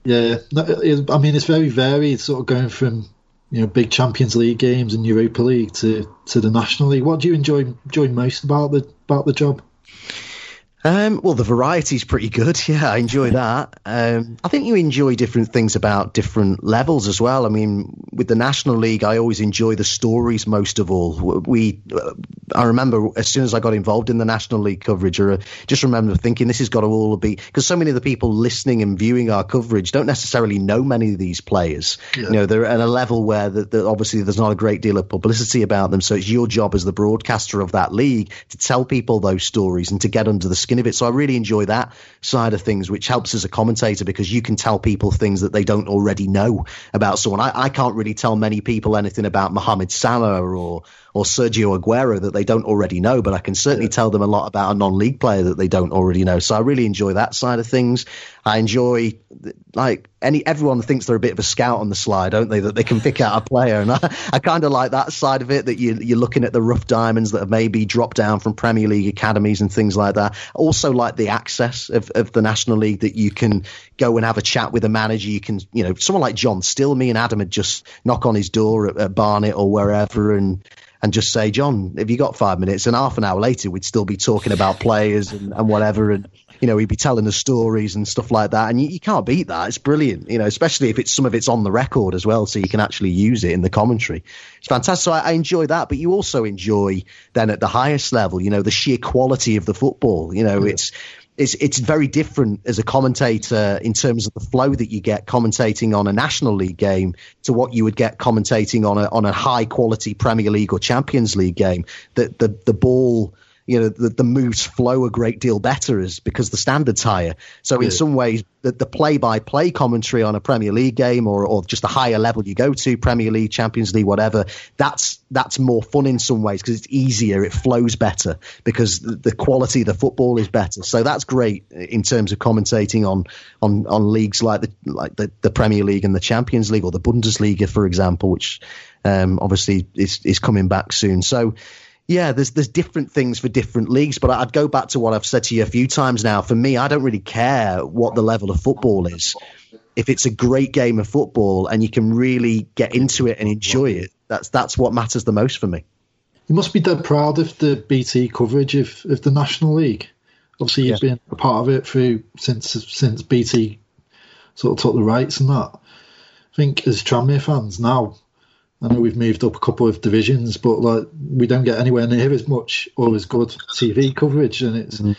Yeah, no, I mean, it's very varied, sort of going from, you know, big Champions League games and Europa League to the National League. What do you enjoy most about the job? Well, the variety's pretty good. Yeah, I enjoy that. I think you enjoy different things about different levels as well. I mean, with the National League, I always enjoy the stories most of all. I remember as soon as I got involved in the National League coverage, I just remember thinking this has got to all be, because so many of the people listening and viewing our coverage don't necessarily know many of these players. Yeah. You know, they're at a level where obviously there's not a great deal of publicity about them. So it's your job as the broadcaster of that league to tell people those stories and to get under the skin of it. So I really enjoy that side of things, which helps as a commentator because you can tell people things that they don't already know about someone. I can't really tell many people anything about Mohamed Salah or Sergio Aguero that they don't already know, but I can certainly tell them a lot about a non-league player that they don't already know. So I really enjoy that side of things. I enjoy, like, everyone thinks they're a bit of a scout on the slide, don't they, that they can pick out a player. And I kind of like that side of it, that you're looking at the rough diamonds that have maybe dropped down from Premier League academies and things like that. I also like the access of the National League, that you can go and have a chat with a manager. You can, you know, someone like John Still, me and Adam would just knock on his door at Barnet or wherever and just say, John, have you got 5 minutes? And half an hour later, we'd still be talking about players and whatever. And, you know, he'd be telling us stories and stuff like that. And you can't beat that. It's brilliant, you know, especially if some of it's on the record as well. So you can actually use it in the commentary. It's fantastic. So I enjoy that. But you also enjoy then at the highest level, you know, the sheer quality of the football. You know, It's very different as a commentator in terms of the flow that you get commentating on a National League game to what you would get commentating on a high quality Premier League or Champions League game. That the ball, you know, the moves flow a great deal better because the standard's higher. So in some ways, the play-by-play commentary on a Premier League game or just the higher level you go to, Premier League, Champions League, whatever, that's more fun in some ways because it's easier, it flows better because the quality of the football is better. So that's great in terms of commentating on leagues like the Premier League and the Champions League or the Bundesliga, for example, which obviously is coming back soon. So, yeah, there's different things for different leagues, but I'd go back to what I've said to you a few times now. For me, I don't really care what the level of football is. If it's a great game of football and you can really get into it and enjoy it, that's what matters the most for me. You must be dead proud of the BT coverage of the National League. Obviously, you've been a part of it through since BT sort of took the rights and that. I think as Tranmere fans now, I know we've moved up a couple of divisions, but like we don't get anywhere near as much or as good TV coverage, and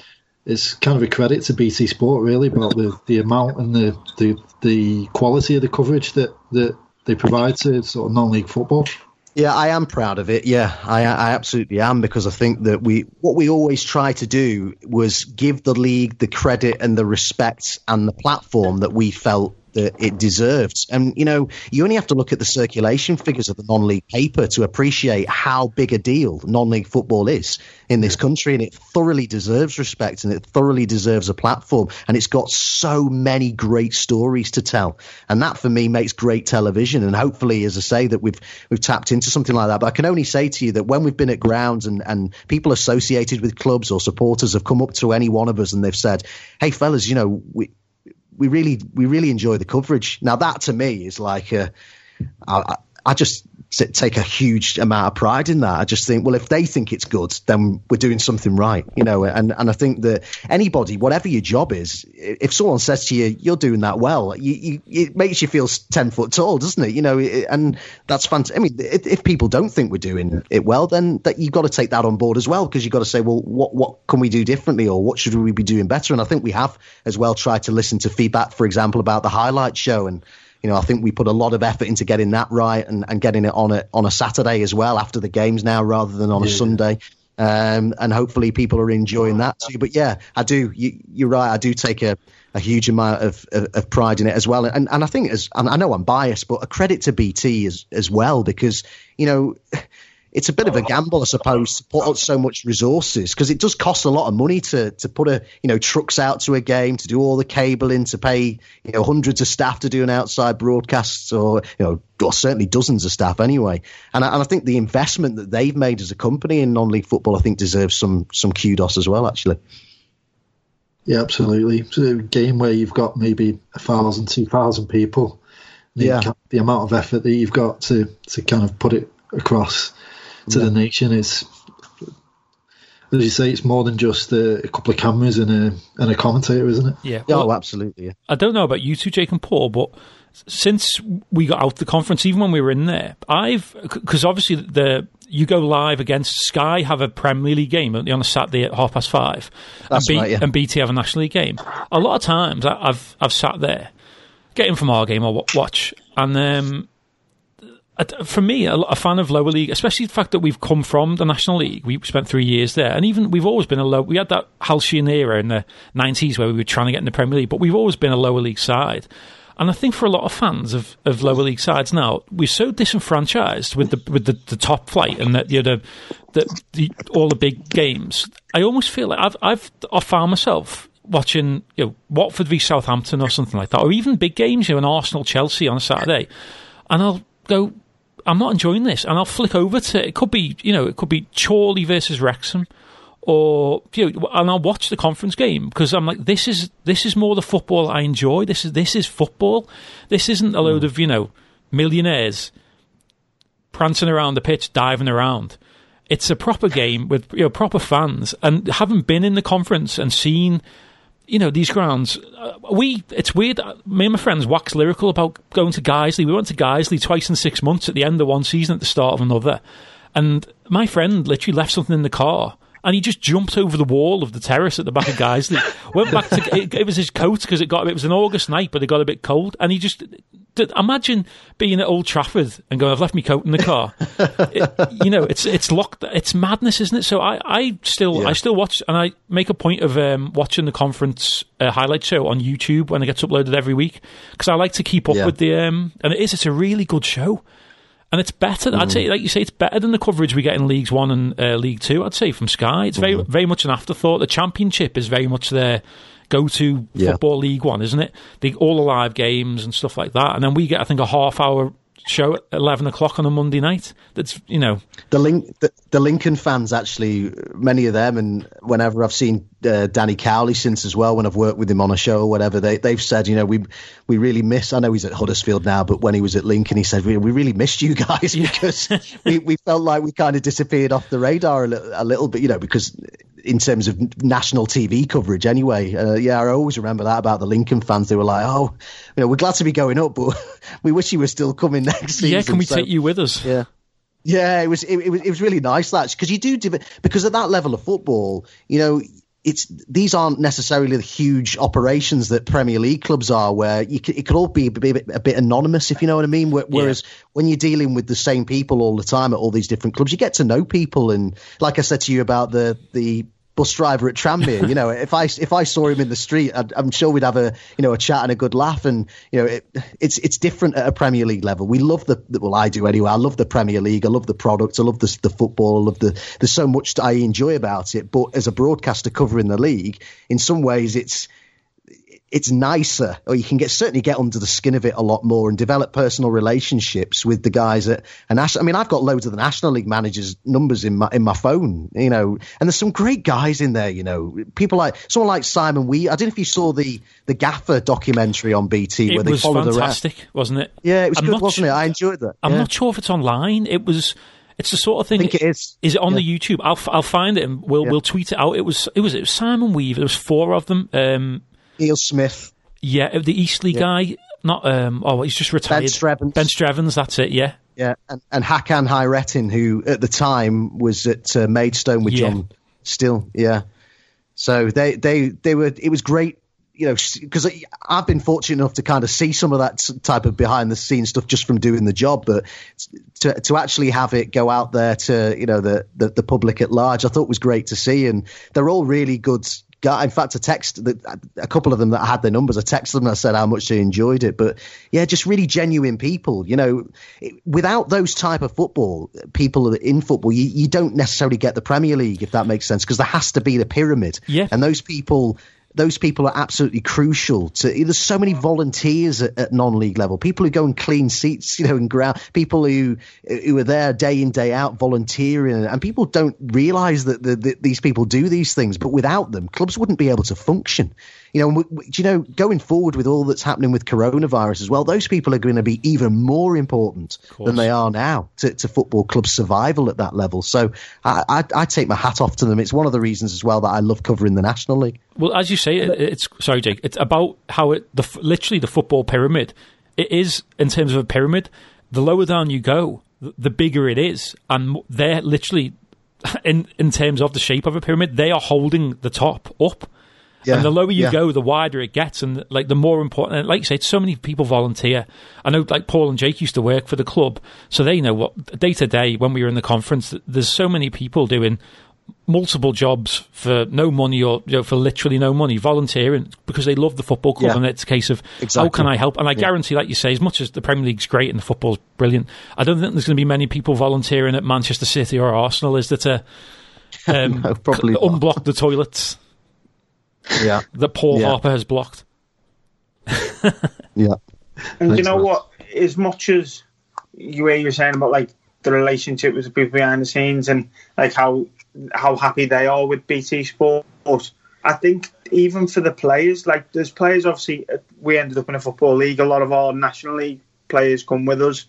it's kind of a credit to BT Sport really about the amount and the quality of the coverage that they provide to sort of non-league football. Yeah, I am proud of it. Yeah, I absolutely am, because I think that what we always try to do was give the league the credit and the respect and the platform that we felt that it deserved. And, you know, you only have to look at the circulation figures of the non-league paper to appreciate how big a deal non-league football is in this country. And it thoroughly deserves respect and it thoroughly deserves a platform. And it's got so many great stories to tell. And that, for me, makes great television. And hopefully, as I say, that we've tapped into something like that. But I can only say to you that when we've been at grounds and people associated with clubs or supporters have come up to any one of us and they've said, hey, fellas, you know, we really enjoy the coverage. Now that to me is like, I just take a huge amount of pride in that. I just think, well, if they think it's good, then we're doing something right, you know. And I think that anybody, whatever your job is, if someone says to you, you're doing that well, it makes you feel 10 foot tall, doesn't it? You know, and that's fantastic. I mean, if people don't think we're doing it well, then that you've got to take that on board as well, because you've got to say, well, what can we do differently, or what should we be doing better? And I think we have as well tried to listen to feedback, for example, about the highlight show. And you know, I think we put a lot of effort into getting that right and getting it on a Saturday as well after the games now rather than on a Sunday. And hopefully people are enjoying that too. But yeah, I do. You're right. I do take a huge amount of pride in it as well. And I think, and I know I'm biased, but a credit to BT as well, because, you know, it's a bit of a gamble, I suppose, to put out so much resources, because it does cost a lot of money to put trucks out to a game, to do all the cabling, to pay hundreds of staff to do an outside broadcast, or certainly dozens of staff anyway. And I think the investment that they've made as a company in non-league football, I think, deserves some kudos as well, actually. Yeah, absolutely. It's a game where you've got maybe 1,000, 2,000 people. Yeah. The amount of effort that you've got to kind of put it across to the nation is, as you say, it's more than just a couple of cameras and a commentator, isn't it? Yeah. Well, oh, absolutely. Yeah. I don't know about you two, Jake and Paul, but since we got out the conference, even when we were in there, because obviously you go live against Sky, have a Premier League game on a Saturday at 5:30. That's right, yeah. And BT have a National League game. A lot of times I've sat there, getting from our game or watch, and for me, a fan of lower league, especially the fact that we've come from the National League, we spent 3 years there, and even we've always been we had that halcyon era in the 90s where we were trying to get in the Premier League, but we've always been a lower league side. And I think for a lot of fans of lower league sides now, we're so disenfranchised with the top flight and that all the big games. I almost feel like I've found myself watching Watford v Southampton or something like that, or even big games, an Arsenal Chelsea on a Saturday, and I'll go, I'm not enjoying this, and I'll flick over to it could be Chorley versus Wrexham. Or and I'll watch the conference game because I'm like, this is more the football I enjoy. This is football. This isn't a load of millionaires prancing around the pitch, diving around. It's a proper game with proper fans. And having been in the conference and seen these grounds, it's weird. Me and my friends wax lyrical about going to Guiseley. We went to Guiseley twice in 6 months, at the end of one season, at the start of another. And my friend literally left something in the car. And he just jumped over the wall of the terrace at the back of Guiseley. Went back to it was his coat because it was an August night, but it got a bit cold. And he just imagine being at Old Trafford and going, "I've left my coat in the car." It's locked. It's madness, isn't it? So I still watch, and I make a point of watching the conference highlight show on YouTube when it gets uploaded every week, because I like to keep up with the and it's a really good show. And it's better, I'd say, like you say, it's better than the coverage we get in Leagues 1 and League 2, I'd say, from Sky. It's very very much an afterthought. The Championship is very much their go-to football League 1, isn't it? All the live games and stuff like that. And then we get, I think, a half-hour show at 11 o'clock on a Monday night. That's, The Lincoln fans, actually, many of them, and whenever I've seen Danny Cowley since as well, when I've worked with him on a show or whatever, they've said, we really miss, I know he's at Huddersfield now, but when he was at Lincoln, he said, we really missed you guys because we felt like we kind of disappeared off the radar a little bit, because in terms of national TV coverage anyway. I always remember that about the Lincoln fans. They were like, we're glad to be going up, but we wish you were still coming next season. Yeah, can we take you with us? Yeah. Yeah, it was really nice, that, because you do because at that level of football, these aren't necessarily the huge operations that Premier League clubs are, where it could all be a bit anonymous, if you know what I mean. Whereas when you're dealing with the same people all the time at all these different clubs, you get to know people. And like I said to you about the bus driver at Tranmere, if I saw him in the street, I'm sure we'd have a chat and a good laugh. And it's different at a Premier League level. We love I do anyway. I love the Premier League. I love the product. I love the football. I love there's so much that I enjoy about it. But as a broadcaster covering the league, in some ways it's nicer, or you can certainly get under the skin of it a lot more and develop personal relationships with the guys at a national. I mean, I've got loads of the National League managers' numbers in my phone, and there's some great guys in there, people like someone like Simon Weaver. I don't know if you saw the Gaffer documentary on BT where they followed around. It was fantastic, wasn't it? Yeah, it was good, wasn't it? I enjoyed that. I'm not sure if it's online. It's the sort of thing. I think it is. Is it on the YouTube? I'll find it and we'll tweet it out. It was Simon Weaver. There was four of them. Neil Smith. Yeah, the Eastleigh guy. Not, he's just retired. Ben Strevens, that's it, yeah. Yeah, and Hakan Hayrettin, who at the time was at Maidstone with John Still, yeah. So they were, it was great, because I've been fortunate enough to kind of see some of that type of behind-the-scenes stuff just from doing the job, but to actually have it go out there to, the public at large, I thought was great to see, and they're all really good. In fact, I texted a couple of them that had their numbers. I texted them and I said how much they enjoyed it. But yeah, just really genuine people. Without those type of people in football, you don't necessarily get the Premier League, if that makes sense, because there has to be the pyramid. Yeah. And those people those people are absolutely crucial to. There's so many volunteers at non-league level. People who go and clean seats, and ground. People who are there day in, day out, volunteering, and people don't realise that these people do these things. But without them, clubs wouldn't be able to function. Going forward with all that's happening with coronavirus as well, those people are going to be even more important than they are now to football club survival at that level. So I take my hat off to them. It's one of the reasons as well that I love covering the National League. Well, as you say, Jake, it's about how literally the football pyramid. It is, in terms of a pyramid, the lower down you go, the bigger it is. And they're literally, in terms of the shape of a pyramid, they are holding the top up. Yeah, and the lower you go, the wider it gets, and the more important. And like you say, so many people volunteer. I know, Paul and Jake used to work for the club, so they know what day to day. When we were in the conference, there's so many people doing multiple jobs for no money, or for literally no money, volunteering because they love the football club, and it's a case of how can I help? And I guarantee, like you say, as much as the Premier League's great and the football's brilliant, I don't think there's going to be many people volunteering at Manchester City or Arsenal, is there, to no, probably unblock the toilets. Yeah, that Paul Harper has blocked. Yeah, and thanks, you know, man. What? As much as you were saying about the relationship with the people behind the scenes and how happy they are with BT Sport, I think even for the players, there's players. Obviously, we ended up in a football league. A lot of our National League players come with us.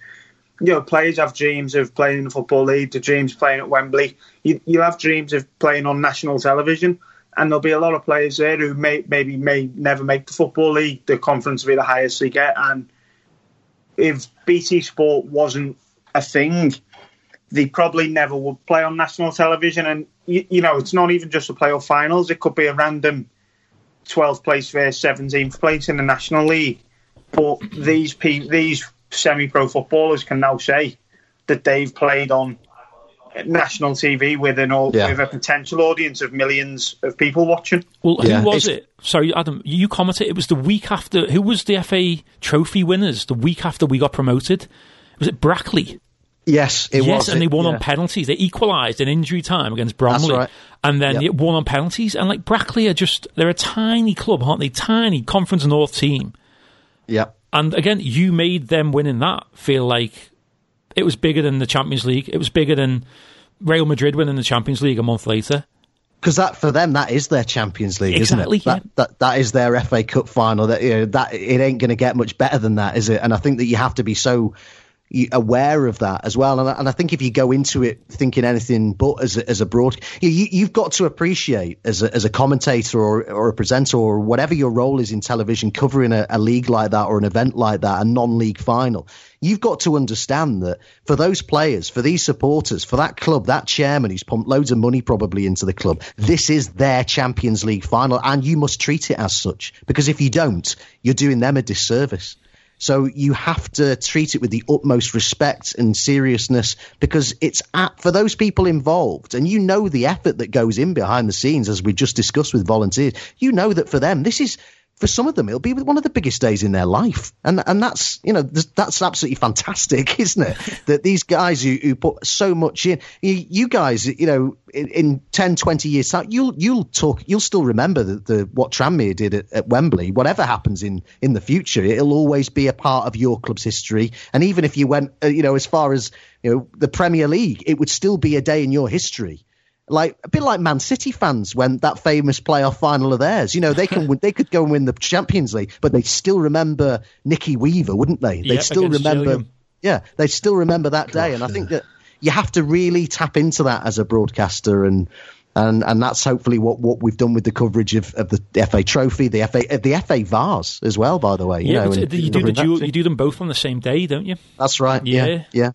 Players have dreams of playing in the football league. The dreams playing at Wembley. You have dreams of playing on national television. And there'll be a lot of players there who may never make the Football League. The conference will be the highest they get. And if BT Sport wasn't a thing, they probably never would play on national television. And, it's not even just the playoff finals. It could be a random 12th place versus 17th place in the National League. But these semi-pro footballers can now say that they've played on national TV with a potential audience of millions of people watching. Well, who was it? Sorry, Adam, you commented it was the week after. Who was the FA Trophy winners the week after we got promoted? Was it Brackley? Yes, it was. Yes, and they won on penalties. They equalised in injury time against Bromley. That's right. And then it won on penalties. And Brackley are they're a tiny club, aren't they? Tiny Conference North team. Yeah. And again, you made them winning that feel like it was bigger than the Champions League. It was bigger than Real Madrid winning the Champions League a month later. Because for them, that is their Champions League, isn't it? Yeah. That is their FA Cup final. That it ain't going to get much better than that, is it? And I think that you have to be so aware of that as well. And I think if you go into it thinking anything but as a broadcaster, you've got to appreciate as a commentator or a presenter or whatever your role is in television covering a league like that or an event like that, a non-league final. You've got to understand that for those players, for these supporters, for that club, that chairman who's pumped loads of money probably into the club, this is their Champions League final and you must treat it as such, because if you don't, you're doing them a disservice. So you have to treat it with the utmost respect and seriousness, because it's for those people involved, and the effort that goes in behind the scenes, as we just discussed with volunteers, that for them, this is, for some of them, it'll be one of the biggest days in their life. And that's, that's absolutely fantastic, isn't it? That these guys who put so much in, you guys, in 10, 20 years time, you'll still remember what Tranmere did at Wembley. Whatever happens in the future, it'll always be a part of your club's history. And even if you went, as far as, the Premier League, it would still be a day in your history. A bit like Man City fans when that famous playoff final of theirs, they could go and win the Champions League, but they still remember Mickey Weaver, wouldn't they? They'd still remember, they still remember that day. And I think that you have to really tap into that as a broadcaster, and that's hopefully what we've done with the coverage of the FA Trophy, the FA Vars as well. By the way, you do them both on the same day, don't you? That's right. Yeah.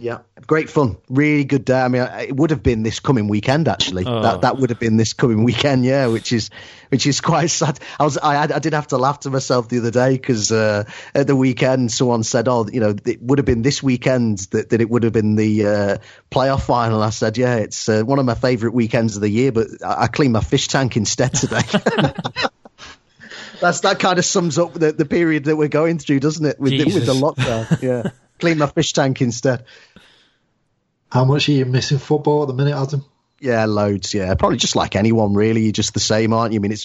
Yeah, great fun. Really good day. I mean, it would have been this coming weekend, actually. Oh. That would have been this coming weekend, which is quite sad. I did have to laugh to myself the other day because at the weekend someone said, it would have been this weekend that it would have been the playoff final. I said, it's one of my favourite weekends of the year, but I cleaned my fish tank instead today. That kind of sums up the period that we're going through, doesn't it? With the lockdown, yeah. Clean my fish tank instead. How much are you missing football at the minute, Adam? Yeah, loads. Yeah, probably just like anyone, really. You're just the same, aren't you? I mean,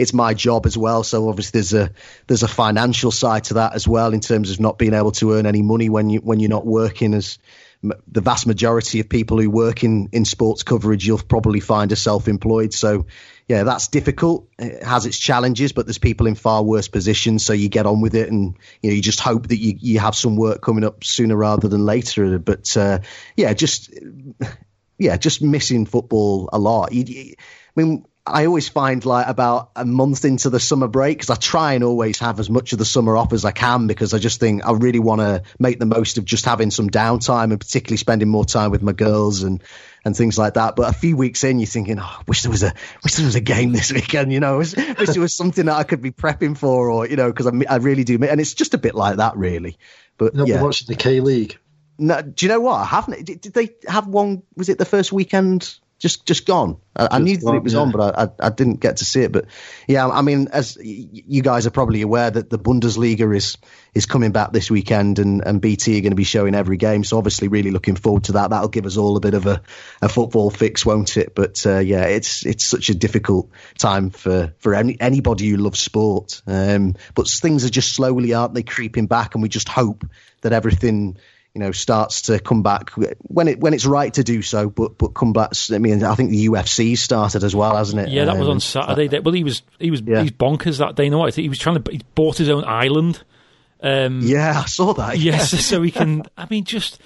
it's my job as well. So obviously, there's a financial side to that as well in terms of not being able to earn any money when you're not working. As the vast majority of people who work in sports coverage, you'll probably find are self-employed. So yeah, that's difficult. It has its challenges, but there's people in far worse positions. So you get on with it, and you just hope that you have some work coming up sooner rather than later. But just missing football a lot. I mean, I always find like about a month into the summer break, because I try and always have as much of the summer off as I can, because I just think I really want to make the most of just having some downtime, and particularly spending more time with my girls and things like that. But a few weeks in, you're thinking, oh, I wish there was a game this weekend, wish there was something that I could be prepping for, or, because I really do. And it's just a bit like that, really. But you'll be watching the K-League. No, do you know what? I haven't. Did they have one? Was it the first weekend just gone? I knew that it was on, but I didn't get to see it. But yeah, I mean, as you guys are probably aware, that the Bundesliga is coming back this weekend, and BT are going to be showing every game. So obviously, really looking forward to that. That'll give us all a bit of a football fix, won't it? But it's such a difficult time for anybody who loves sport. But things are just slowly, aren't they, creeping back, and we just hope that everything starts to come back when it's right to do so, but come back. I mean, I think the UFC started as well, hasn't it? Yeah, that was on Saturday. Well, he's bonkers that day. You know what? He was he bought his own island. I saw that. Yes, yeah, so he can. I mean, just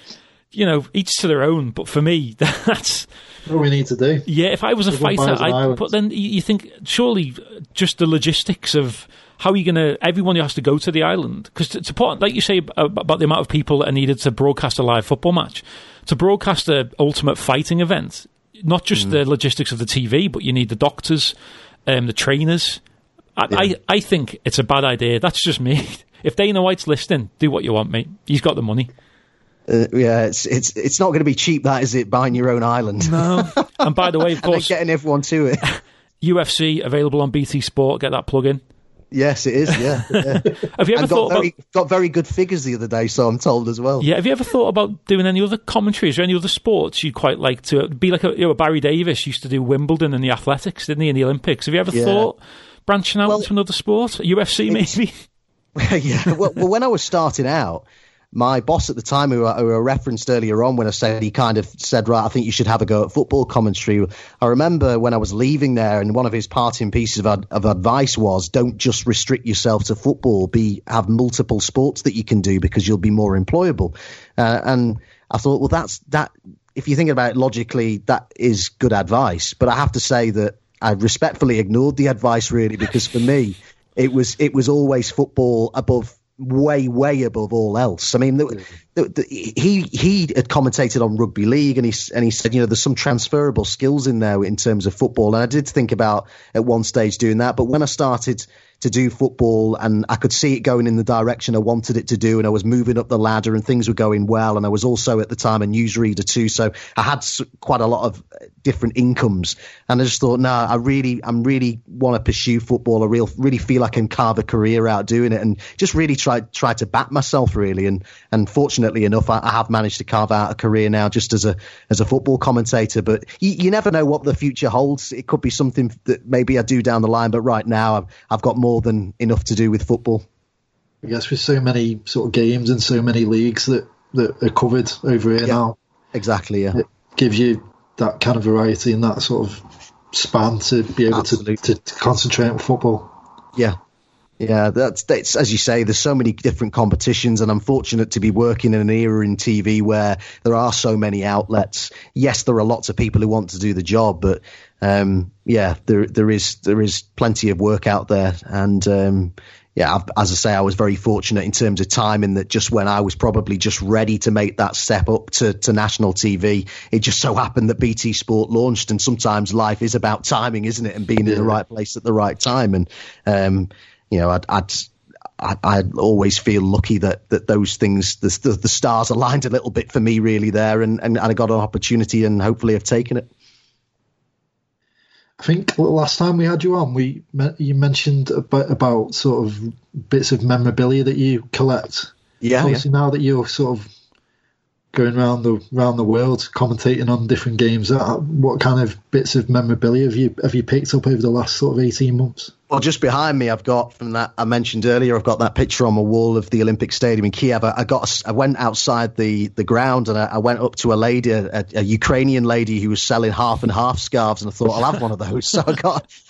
each to their own. But for me, that's what we need to do. Yeah, if I was a fighter, but then you think surely just the logistics of. How are you going to... Everyone who has to go to the island... Because to put... Like you say about the amount of people that are needed to broadcast a live football match, to broadcast an ultimate fighting event, not just the logistics of the TV, but you need the doctors, the trainers. I think it's a bad idea. That's just me. If Dana White's listening, do what you want, mate. He's got the money. It's not going to be cheap, that, is it? Buying your own island. No. And by the way, of course... getting everyone to it. UFC available on BT Sport. Get that plug in. Yes, it is, yeah. Have you ever got very good figures the other day, so I'm told as well. Yeah, have you ever thought about doing any other commentaries or any other sports you'd quite like to be like? Barry Davis used to do Wimbledon and the athletics, didn't he, in the Olympics? Have you ever thought branching out into another sport? UFC, maybe? Yeah, well, when I was starting out, my boss at the time, who I referenced earlier on when I said he kind of said, right, I think you should have a go at football commentary. I remember when I was leaving there, and one of his parting pieces of advice was, don't just restrict yourself to football, have multiple sports that you can do, because you'll be more employable. And I thought, well, if you think about it logically, that is good advice. But I have to say that I respectfully ignored the advice, really, because for me, it was always football above way above all else. I mean, he had commentated on rugby league, and he said, there's some transferable skills in there in terms of football. And I did think about at one stage doing that, but when I started to do football and I could see it going in the direction I wanted it to do, and I was moving up the ladder and things were going well, and I was also at the time a newsreader too, so I had quite a lot of different incomes, and I just thought, I really want to pursue football. I really feel I can carve a career out doing it, and just really try to back myself, really, and fortunately enough I have managed to carve out a career now just as a football commentator. But you never know what the future holds. It could be something that maybe I do down the line, but right now I've got more than enough to do with football. I guess with so many sort of games and so many leagues that are covered over here now. Exactly, yeah. It gives you that kind of variety and that sort of span to be able to concentrate on football. Yeah. Yeah, that's as you say, there's so many different competitions, and I'm fortunate to be working in an era in TV where there are so many outlets. Yes, there are lots of people who want to do the job, but there is plenty of work out there. And as I say, I was very fortunate in terms of timing, that just when I was probably just ready to make that step up to national TV, it just so happened that BT Sport launched. And sometimes life is about timing, isn't it? And being in the right place at the right time. And I always feel lucky that those things, the stars aligned a little bit for me, really, there, and I got an opportunity, and hopefully I've taken it. I think last time we had you on, you mentioned about sort of bits of memorabilia that you collect. Yeah. Obviously, now that you're sort of going round the world commentating on different games. What kind of bits of memorabilia have you picked up over the last sort of 18 months? Well, just behind me, I've got from that I mentioned earlier. I've got that picture on the wall of the Olympic Stadium in Kiev. I went outside the ground and I went up to a lady, a Ukrainian lady who was selling half and half scarves, and I thought I'll have one of those. So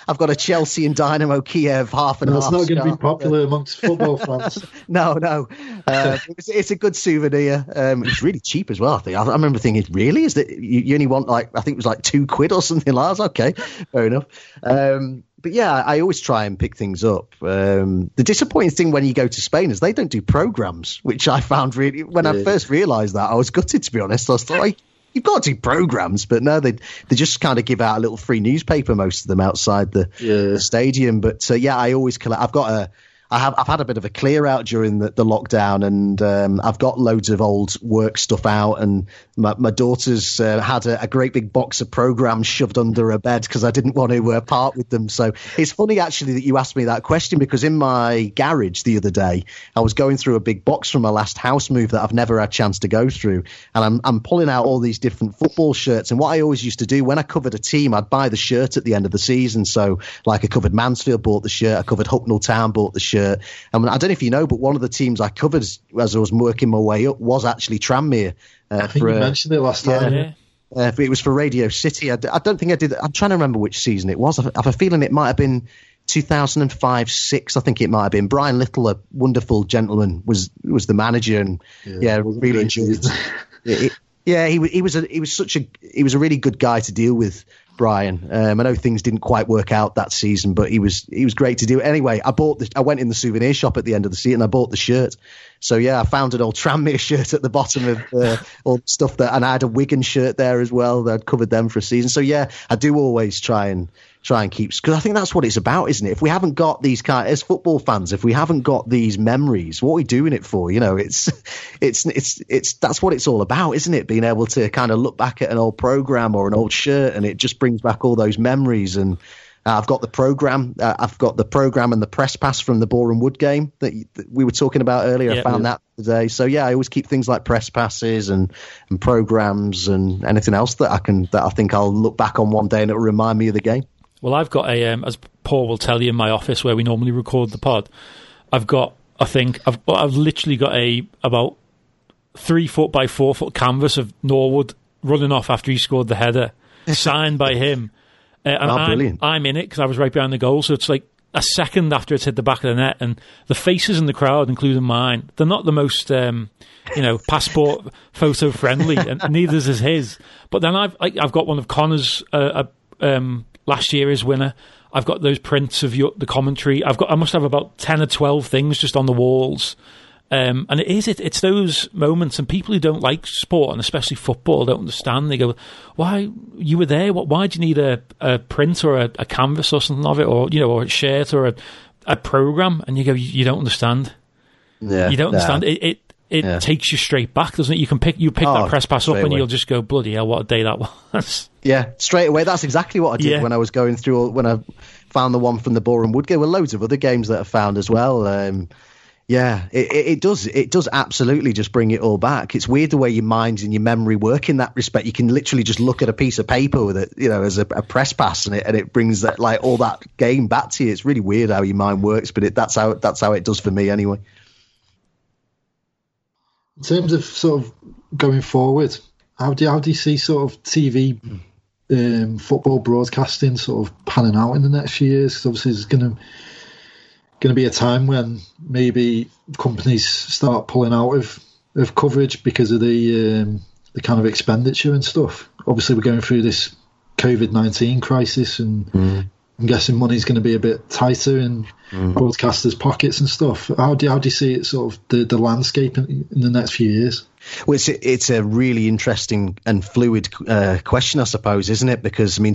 I've got a Chelsea and Dynamo Kiev half and half. That's not going to be popular amongst football fans. No. It's a good souvenir. It's really cheap as well. I think I remember thinking, really, is that you only want like I think it was like £2 or something like that. Okay, fair enough. But yeah, I always try and pick things up. The disappointing thing when you go to Spain is they don't do programs, which I found really... I first realised that, I was gutted, to be honest. I was like, you've got to do programs. But no, they just kind of give out a little free newspaper, most of them, outside the stadium. But I always collect... I've had a bit of a clear out during the lockdown, and I've got loads of old work stuff out. And my daughter's had a great big box of programs shoved under her bed because I didn't want to part with them. So it's funny actually that you asked me that question, because in my garage the other day, I was going through a big box from my last house move that I've never had a chance to go through. And I'm pulling out all these different football shirts. And what I always used to do when I covered a team, I'd buy the shirt at the end of the season. So like I covered Mansfield, bought the shirt. I covered Hucknall Town, bought the shirt. I mean, I don't know if you know, but one of the teams I covered as I was working my way up was actually Tranmere. I think you mentioned it last time. Yeah. It was for Radio City. I don't think I did. I'm trying to remember which season it was. I have a feeling it might have been 2005-06. I think it might have been. Brian Little, a wonderful gentleman, was the manager, and really enjoyed it. He was a really good guy to deal with, Brian. I know things didn't quite work out that season, but he was great to do. Anyway, I went in the souvenir shop at the end of the season and I bought the shirt. So yeah, I found an old Tranmere shirt at the bottom of all the stuff that, and I had a Wigan shirt there as well. That I'd covered them for a season. So yeah, I do always try and keep, because I think that's what it's about, isn't it? If we haven't got these as football fans, if we haven't got these memories, what are we doing it for? You know, it's that's what it's all about, isn't it? Being able to kind of look back at an old program or an old shirt, and it just brings back all those memories. And I've got the program. I've got the program and the press pass from the Boreham Wood game that we were talking about earlier. Yep. I found that today. So yeah, I always keep things like press passes and programs and anything else that I think I'll look back on one day and it'll remind me of the game. Well, I've got a as Paul will tell you, in my office where we normally record the pod, I've literally got about 3-foot by 4-foot canvas of Norwood running off after he scored the header, signed by him. And I'm in it because I was right behind the goal, so it's like a second after it's hit the back of the net, and the faces in the crowd, including mine, they're not the most passport photo friendly, and neither is his. But then I've got one of Connor's last year's winner. I've got those prints of the commentary. I must have about 10 or 12 things just on the walls. And it's those moments, and people who don't like sport and especially football don't understand. They go, "Why you were there? Why do you need a print or a canvas or something of it, or or a shirt or a program?" And you go, "You don't understand. Yeah, you don't understand. It takes you straight back, doesn't it? You can pick that press pass up, and you'll just go, bloody hell, what a day that was." Yeah, straight away. That's exactly what I did when I was going through. When I found the one from the Boreham Wood game, there were loads of other games that I found as well. Yeah, it does. It does absolutely just bring it all back. It's weird the way your mind and your memory work in that respect. You can literally just look at a piece of paper with it, as a press pass, and it brings that all that game back to you. It's really weird how your mind works, but that's how it does for me anyway. In terms of sort of going forward, how do you see sort of TV football broadcasting sort of panning out in the next few years? Because obviously it's going to be a time when maybe companies start pulling out of coverage because of the kind of expenditure and stuff. Obviously, we're going through this COVID-19 crisis, and I'm guessing money's going to be a bit tighter in broadcasters' pockets and stuff. How do you see it sort of the landscape in the next few years? Well, it's a really interesting and fluid question, I suppose, isn't it? Because, I mean,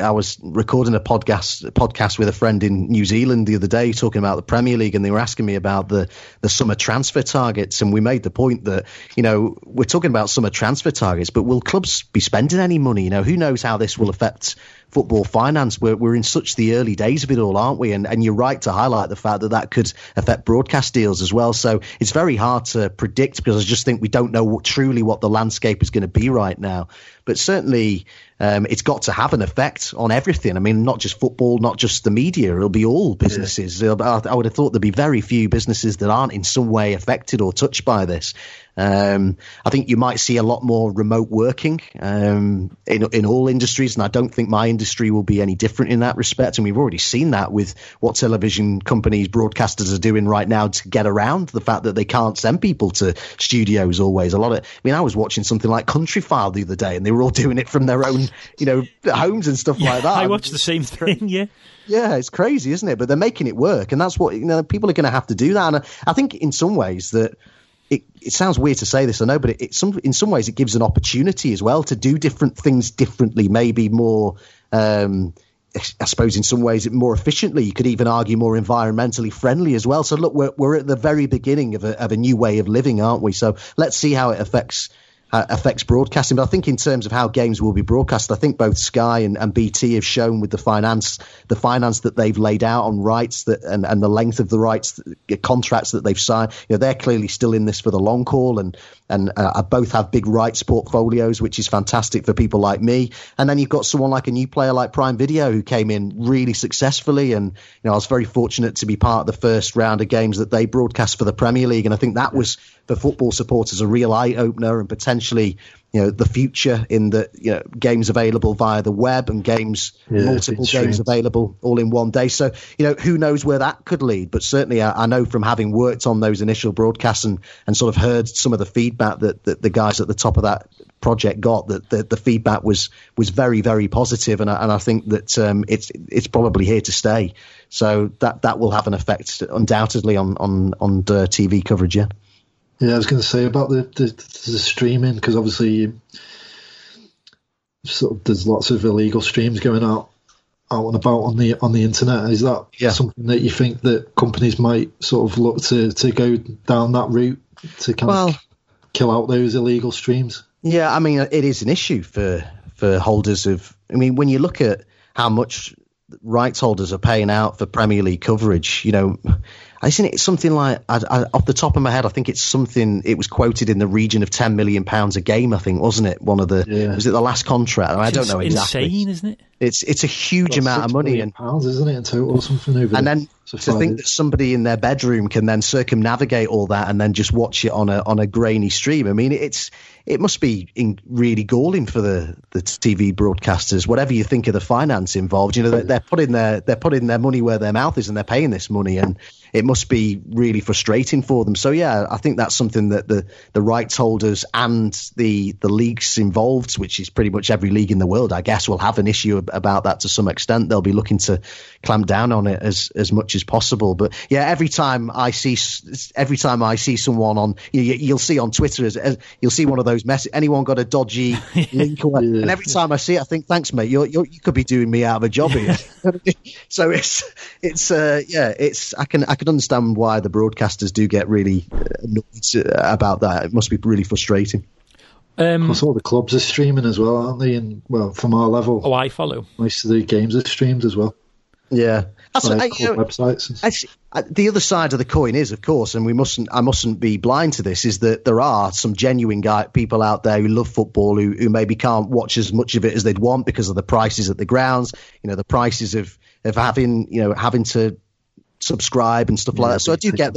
I was recording a podcast with a friend in New Zealand the other day talking about the Premier League, and they were asking me about the summer transfer targets, and we made the point that, we're talking about summer transfer targets, but will clubs be spending any money? Who knows how this will affect football finance? We're in such the early days of it all, aren't we? And you're right to highlight the fact that could affect broadcast deals as well. So it's very hard to predict, because I just think we don't don't know truly what the landscape is going to be right now. But certainly it's got to have an effect on everything. I mean, not just football, not just the media. It'll be all businesses. Yeah. I would have thought there'd be very few businesses that aren't in some way affected or touched by this. I think you might see a lot more remote working in all industries, and I don't think my industry will be any different in that respect. And we've already seen that with what television companies, broadcasters are doing right now to get around the fact that they can't send people to studios always. I was watching something like Countryfile the other day, and they were all doing it from their own, homes and stuff like that. I watched the same thing, yeah. Yeah, it's crazy, isn't it? But they're making it work, and that's what people are going to have to do that. And I think in some ways that. It sounds weird to say this, I know, but in some ways it gives an opportunity as well to do different things differently, maybe more, I suppose in some ways more efficiently. You could even argue more environmentally friendly as well. So look, we're at the very beginning of a new way of living, aren't we? So let's see how it affects broadcasting. But I think in terms of how games will be broadcast, I think both Sky and BT have shown with the finance that they've laid out on rights that and the length of the rights contracts that they've signed, they're clearly still in this for the long haul, and both have big rights portfolios, which is fantastic for people like me. And then you've got someone like a new player like Prime Video who came in really successfully, and I was very fortunate to be part of the first round of games that they broadcast for the Premier League, and I think that was for football supporters a real eye opener and potentially the future in the games available via the web and games multiple games available all in one day. So who knows where that could lead, but certainly I know from having worked on those initial broadcasts and sort of heard some of the feedback that the guys at the top of that project got, that the feedback was very, very positive, and I think that it's probably here to stay. So that will have an effect undoubtedly on TV coverage. Yeah, I was going to say about the streaming, because obviously sort of there's lots of illegal streams going out and about on the internet. Is that something that you think that companies might sort of look to go down that route to kind of kill out those illegal streams? Yeah, I mean, it is an issue for holders of... I mean, when you look at how much rights holders are paying out for Premier League coverage, isn't it something like, off the top of my head, I think it's something, it was quoted in the region of £10 million a game, I think, wasn't it? One of the, was it the last contract? I don't know exactly. It's insane, isn't it? It's a huge amount of money. £6 million, isn't it, in total or something over and there. Then to think that somebody in their bedroom can then circumnavigate all that and then just watch it on a grainy stream. I mean, it must be really galling for the TV broadcasters, whatever you think of the finance involved. They're putting their money where their mouth is, and they're paying this money, and it must be really frustrating for them. So yeah, I think that's something that the rights holders and the leagues involved, which is pretty much every league in the world, I guess, will have an issue about that to some extent. They'll be looking to clamp down on it as much as possible. But yeah, every time I see someone on, you'll see on Twitter, you'll see one of those messages, anyone got a dodgy link? And every time I see it, I think, thanks mate, you could be doing me out of a job here. So I can understand why the broadcasters do get really annoyed about that. It must be really frustrating. Plus, all the clubs are streaming as well, aren't they? And well, from our level, I follow most of the games are streamed as well. Yeah, that's websites. The other side of the coin is, of course, and I mustn't be blind to this, is that there are some genuine people out there who love football who maybe can't watch as much of it as they'd want because of the prices at the grounds. The prices of having to subscribe and stuff like that. So I do get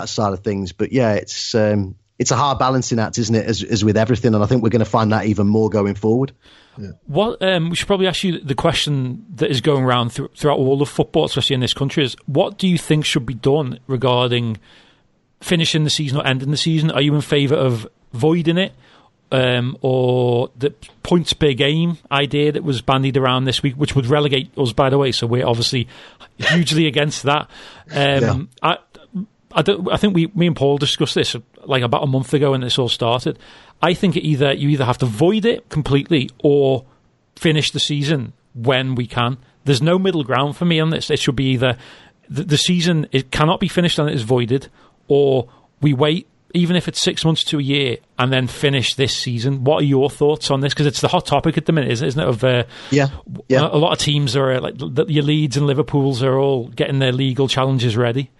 that side of things, but yeah, it's a hard balancing act, isn't it? As with everything, and I think we're going to find that even more going forward. Yeah. What we should probably ask you the question that is going around throughout all of football, especially in this country, is what do you think should be done regarding finishing the season or ending the season? Are you in favour of voiding it, or the points per game idea that was bandied around this week, which would relegate us, by the way? So we're obviously hugely against that. I think me and Paul discussed this like about a month ago when this all started. I think you either have to void it completely or finish the season when we can. There's no middle ground for me on this. It should be either the season it cannot be finished and it is voided, or we wait, even if it's 6 months to a year, and then finish this season. What are your thoughts on this? Because it's the hot topic at the minute, isn't it? Of a lot of teams are like your Leeds and Liverpools are all getting their legal challenges ready.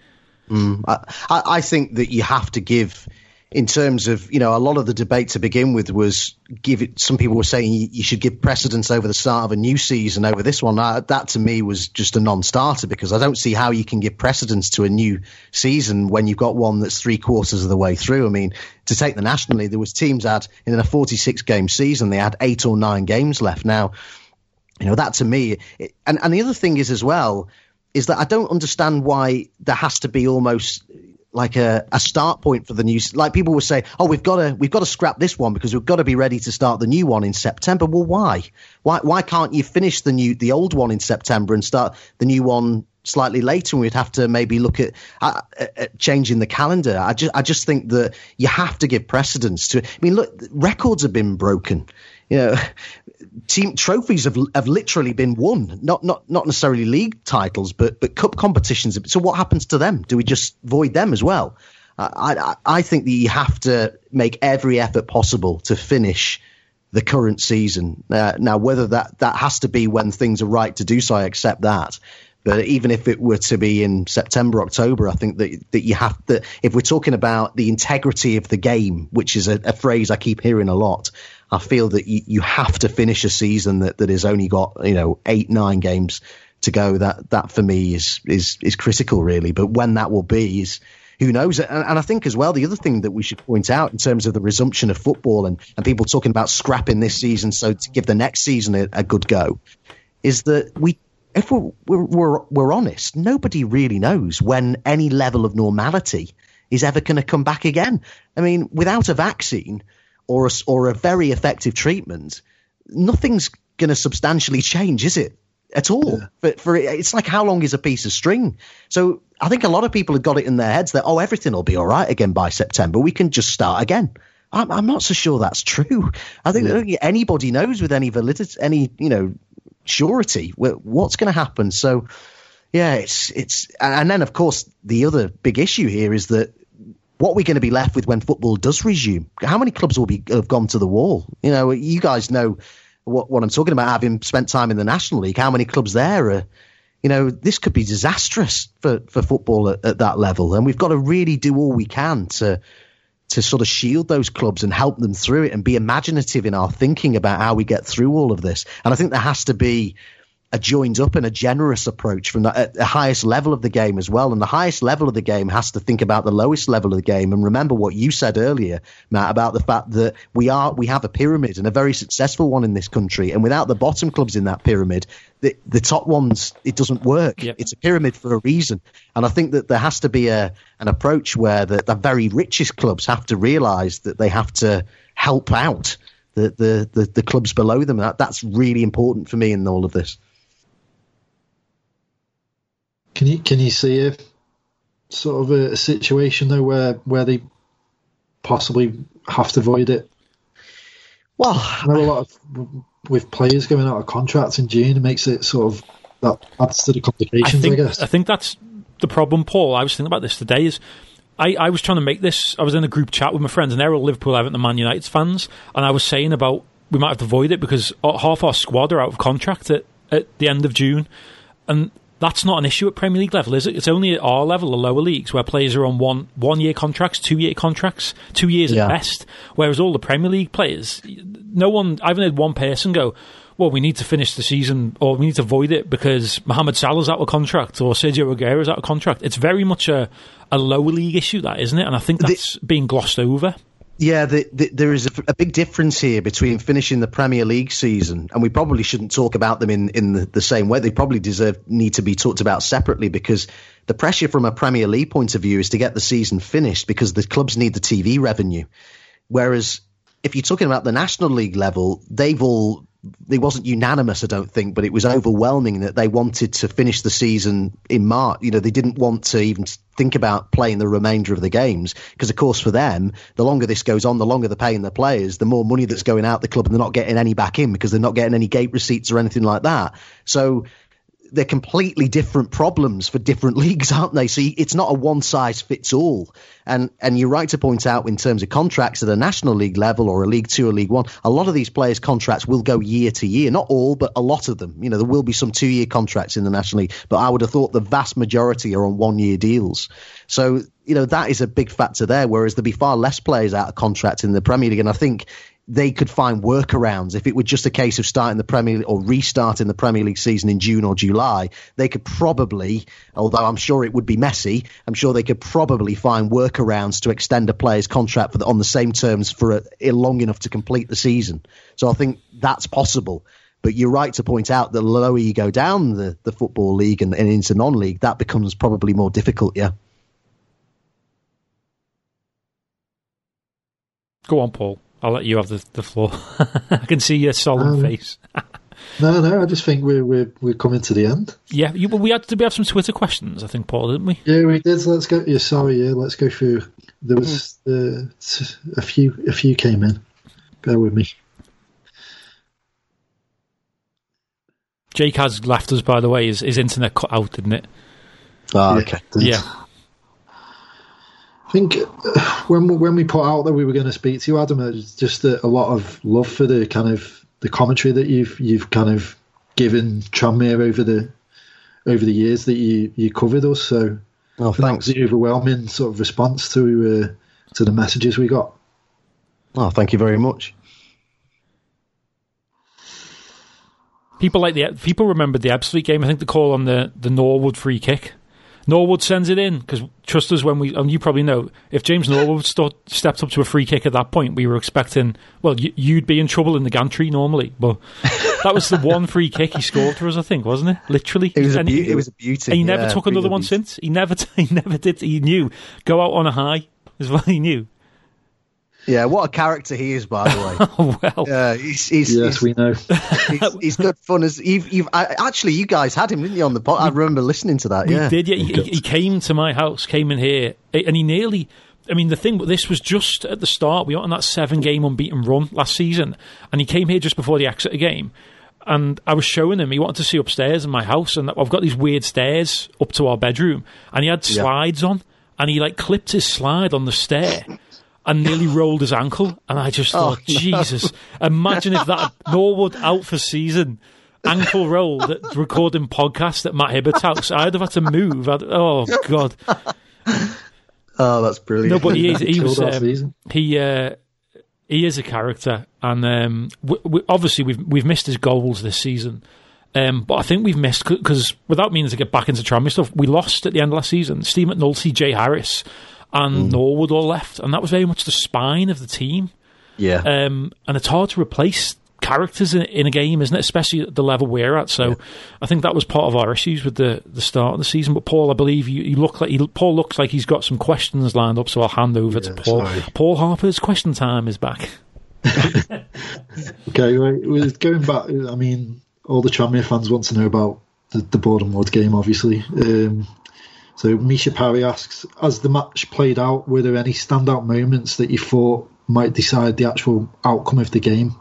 I think that you have to give in terms of, you know, a lot of the debate to begin with was some people were saying you should give precedence over the start of a new season over this one. That to me was just a non-starter, because I don't see how you can give precedence to a new season when you've got one that's 3/4 of the way through. I mean, to take the National League, there was teams had in a 46-game season, they had 8 or 9 games left. Now, you know, that to me, and the other thing is as well, is that I don't understand why there has to be almost like a start point for the new, like people will say, oh, we've got to scrap this one because we've got to be ready to start the new one in September. Well, why can't you finish the old one in September and start the new one slightly later? And we'd have to maybe look at changing the calendar. I just think that you have to give precedence to it. I mean, look, records have been broken. You know, team trophies have literally been won, not necessarily league titles, but cup competitions. So what happens to them? Do we just void them as well? I think that you have to make every effort possible to finish the current season. Now, whether that has to be when things are right to do so, I accept that. But even if it were to be in September, October, I think that you have to, if we're talking about the integrity of the game, which is a phrase I keep hearing a lot, I feel that you have to finish a season that has only got, you know, 8, 9 games to go. That for me is critical, really. But when that will be is who knows. And I think as well, the other thing that we should point out in terms of the resumption of football and people talking about scrapping this season so to give the next season a good go, is that if we're honest, nobody really knows when any level of normality is ever going to come back again. I mean, without a vaccine or a very effective treatment, nothing's going to substantially change, is it? At all. Yeah. For it's like, how long is a piece of string? So I think a lot of people have got it in their heads that, oh, everything will be all right again by September. We can just start again. I'm not so sure that's true. I think that anybody knows with any validity, any, you know, surety what's going to happen. So yeah, it's and then of course the other big issue here is that what we're going to be left with when football does resume. How many clubs will have gone to the wall? You know, you guys know what I'm talking about, having spent time in the National League. How many clubs there are? You know, this could be disastrous for football at that level, and we've got to really do all we can to sort of shield those clubs and help them through it and be imaginative in our thinking about how we get through all of this. And I think there has to be a joined up and a generous approach from the highest level of the game as well. And the highest level of the game has to think about the lowest level of the game. And remember what you said earlier, Matt, about the fact that we have a pyramid, and a very successful one in this country. And without the bottom clubs in that pyramid, the top ones, it doesn't work. Yep. It's a pyramid for a reason. And I think that there has to be an approach where the very richest clubs have to realise that they have to help out the clubs below them. That's really important for me in all of this. Can you see if sort of a situation though where they possibly have to void it? Well, I know a lot with players going out of contracts in June, it makes it sort of, that adds to the complications. I guess. I think that's the problem, Paul. I was thinking about this today. Is I was trying to make this. I was in a group chat with my friends, and they're all Liverpool, Everton, and Man United fans, and I was saying about we might have to void it because half our squad are out of contract at the end of June, and that's not an issue at Premier League level, is it? It's only at our level, the lower leagues, where players are on one-year contracts, 2-year contracts, 2 years at best. Whereas all the Premier League players, I haven't heard one person go, well, we need to finish the season, or we need to void it because Mohamed Salah's out of contract, or Sergio Aguero's out of contract. It's very much a lower league issue, that, isn't it? And I think that's being glossed over. Yeah, there is a big difference here between finishing the Premier League season, and we probably shouldn't talk about them in the same way. They probably need to be talked about separately, because the pressure from a Premier League point of view is to get the season finished because the clubs need the TV revenue. Whereas if you're talking about the National League level, it wasn't unanimous, I don't think, but it was overwhelming that they wanted to finish the season in March. You know, they didn't want to even think about playing the remainder of the games because, of course, for them, the longer this goes on, the longer they're paying their players, the more money that's going out the club, and they're not getting any back in because they're not getting any gate receipts or anything like that. So they're completely different problems for different leagues, aren't they? So it's not a one size fits all. And you're right to point out, in terms of contracts at a National League level or a League Two or League One, a lot of these players' contracts will go year to year. Not all, but a lot of them. You know, there will be some 2-year contracts in the National League, but I would have thought the vast majority are on 1-year deals. So, you know, that is a big factor there, whereas there'd be far less players out of contract in the Premier League. And I think they could find workarounds. If it were just a case of starting the Premier League or restarting the Premier League season in June or July, they could probably, although I'm sure it would be messy, I'm sure they could probably find workarounds to extend a player's contract for on the same terms for long enough to complete the season. So I think that's possible. But you're right to point out that the lower you go down the Football League and into non-league, that becomes probably more difficult, yeah. Go on, Paul. I'll let you have the floor. I can see your solemn face. No, I just think we're coming to the end. Yeah, we had some Twitter questions, I think, Paul, didn't we? Yeah, we did. Let's go through. There was a few came in. Bear with me. Jake has left us, by the way. His internet cut out, didn't it? Ah, okay. Yeah. I think when we put out that we were going to speak to you, Adam, it's just a lot of love for the kind of the commentary that you've kind of given Tranmere over the years that you covered us. So, thanks for the overwhelming sort of response to the messages we got. Oh, thank you very much. People remembered the Ebbsfleet game. I think the call on the Norwood free kick. Norwood sends it in because, trust us, and you probably know, if James Norwood stepped up to a free kick at that point, we were expecting, well, you'd be in trouble in the gantry normally, but that was the one free kick he scored for us, I think, wasn't it? Literally, it was a beauty. And he never took another one since. He never did. He knew go out on a high is what he knew. Yeah, what a character he is, by the way. Oh, well. He's we know. He's good fun. As Actually, you guys had him, didn't you, on the pod? I remember listening to that. Yeah. He did, yeah. He came to my house, came in here, and he nearly... I mean, the thing, this was just at the start. We went on that 7-game unbeaten run last season, and he came here just before the Exeter game, and I was showing him. He wanted to see upstairs in my house, and I've got these weird stairs up to our bedroom, and he had slides on, and he, like, clipped his slide on the stair. And nearly rolled his ankle, and I just thought, Jesus! Imagine if that Norwood out for season, ankle roll, that recording podcast at Matt Hibbert's house. I'd have had to move. God! Oh, that's brilliant. No, but he is a character, and obviously we've missed his goals this season. But I think we've missed, because without meaning to get back into Tranmere stuff, we lost at the end of last season. Steve McNulty, Jay Harris. And Norwood all left, and that was very much the spine of the team. Yeah, and it's hard to replace characters in a game, isn't it? Especially at the level we're at. So, I think that was part of our issues with the start of the season. But Paul, I believe Paul looks like he's got some questions lined up. So I'll hand over to Paul. Sorry. Paul Harper's question time is back. Okay, right. Going back. I mean, all the Tranmere fans want to know about the Boreham Wood game, obviously. So Misha Parry asks, as the match played out, were there any standout moments that you thought might decide the actual outcome of the game?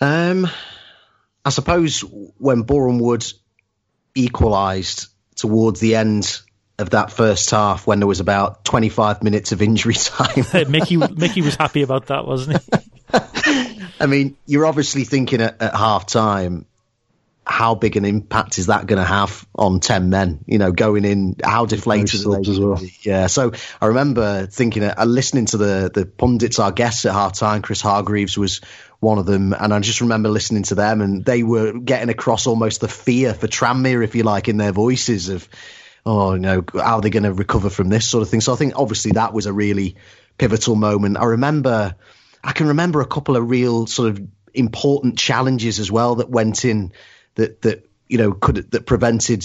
I suppose when Boreham Wood equalised towards the end of that first half, when there was about 25 minutes of injury time. Mickey was happy about that, wasn't he? I mean, you're obviously thinking at half-time, how big an impact is that going to have on 10 men, you know, going in, how deflated as well. Yeah. So I remember thinking, listening to the pundits, our guests at half time, Chris Hargreaves was one of them. And I just remember listening to them, and they were getting across almost the fear for Tranmere, if you like, in their voices of, oh no, how are they going to recover from this sort of thing? So I think obviously that was a really pivotal moment. I can remember a couple of real sort of important challenges as well that went in, that prevented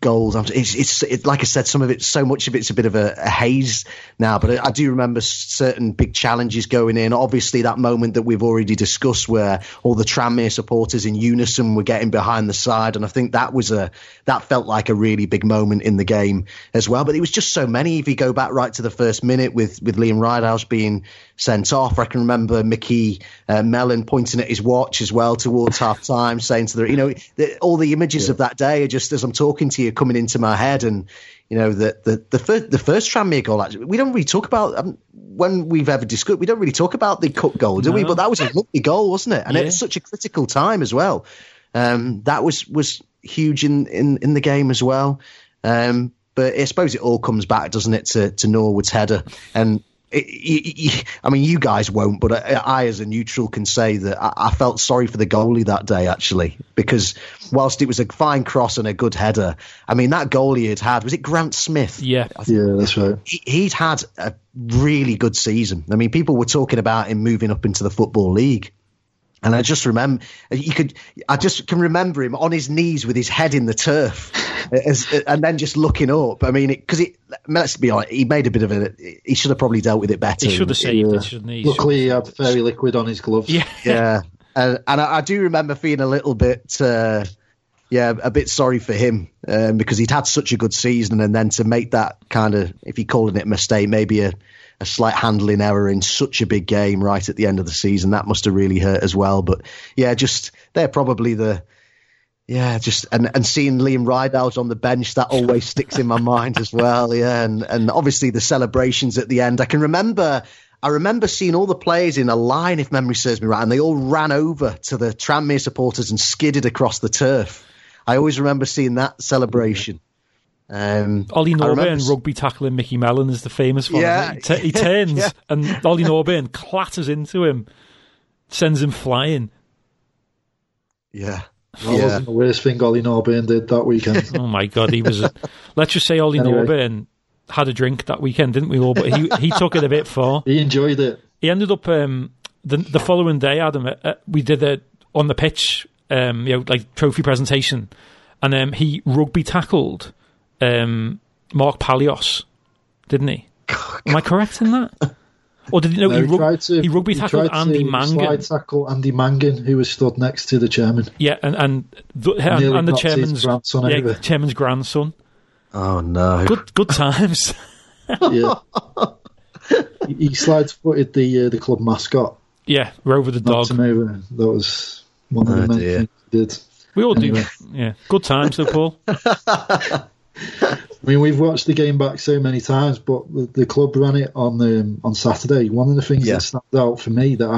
goals after. It's like I said, some of it, so much of it's a bit of a haze now. But I do remember certain big challenges going in. Obviously, that moment that we've already discussed, where all the Tranmere supporters in unison were getting behind the side, and I think that was that felt like a really big moment in the game as well. But it was just so many. If you go back right to the first minute with Liam Ridehalgh being sent off, I can remember Mickey Mellon pointing at his watch as well towards half time, saying to the, you know, all the images of that day are just, as I'm talking to you, coming into my head. And you know, the first Tranmere goal, actually, we don't really talk about when we've ever discussed, we don't really talk about the cup goal, do we? But that was a lovely goal, wasn't it? And it was such a critical time as well. That was huge in the game as well. But I suppose it all comes back, doesn't it, to Norwood's header. And I mean, you guys won't, but I as a neutral can say that I felt sorry for the goalie that day, actually, because whilst it was a fine cross and a good header, I mean, that goal he had, was it Grant Smith? Yeah, that's right. He'd had a really good season. I mean, people were talking about him moving up into the Football League. And I just remember, I just can remember him on his knees with his head in the turf, and then just looking up. I mean, because let's be honest, he made a bit of a. He should have probably dealt with it better. He should have saved it, shouldn't he? Luckily, he had fairy liquid on his gloves. Yeah. And I do remember feeling a little bit, a bit sorry for him because he'd had such a good season, and then to make that kind of, if you're calling it a mistake, maybe a slight handling error in such a big game right at the end of the season, that must have really hurt as well. But yeah, just they're probably and seeing Liam Ridehalgh on the bench, that always sticks in my mind as well. Yeah. And obviously the celebrations at the end, I remember seeing all the players in a line, if memory serves me right, and they all ran over to the Tranmere supporters and skidded across the turf. I always remember seeing that celebration. Ollie Norburn rugby tackling Mickey Mellon is the famous one. Yeah. He turns and Ollie Norburn clatters into him, sends him flying. Yeah. That wasn't the worst thing Ollie Norburn did that weekend. Oh my God, he was... Let's just say Norburn had a drink that weekend, didn't we all? But he took it a bit far. He enjoyed it. He ended up... the following day, Adam, we did a on the pitch, trophy presentation, and he rugby tackled... Mark Palios, didn't he? Am I correct in that? Or did he rugby tackled Andy Mangan? Slide tackle Andy Mangan, who was stood next to the chairman. Yeah, and the chairman's grandson. Yeah, chairman's grandson. Oh no! Good times. Yeah. He slides footed the club mascot. Yeah, Rover the dog. That was one of the men he did. We all do. Yeah, good times though, Paul. I mean, we've watched the game back so many times, but the club ran it on Saturday. One of the things that snapped out for me that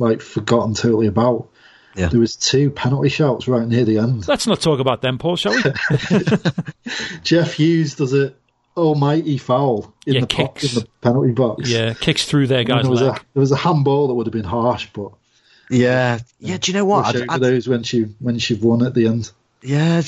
I forgotten totally about. Yeah. There was 2 penalty shouts right near the end. Let's not talk about them, Paul, shall we? Jeff Hughes does an almighty foul in the penalty box. Yeah, kicks through their guy's leg. There was a handball that would have been harsh, but yeah. Do you know what? We'll show you those when she won at the end. Yeah,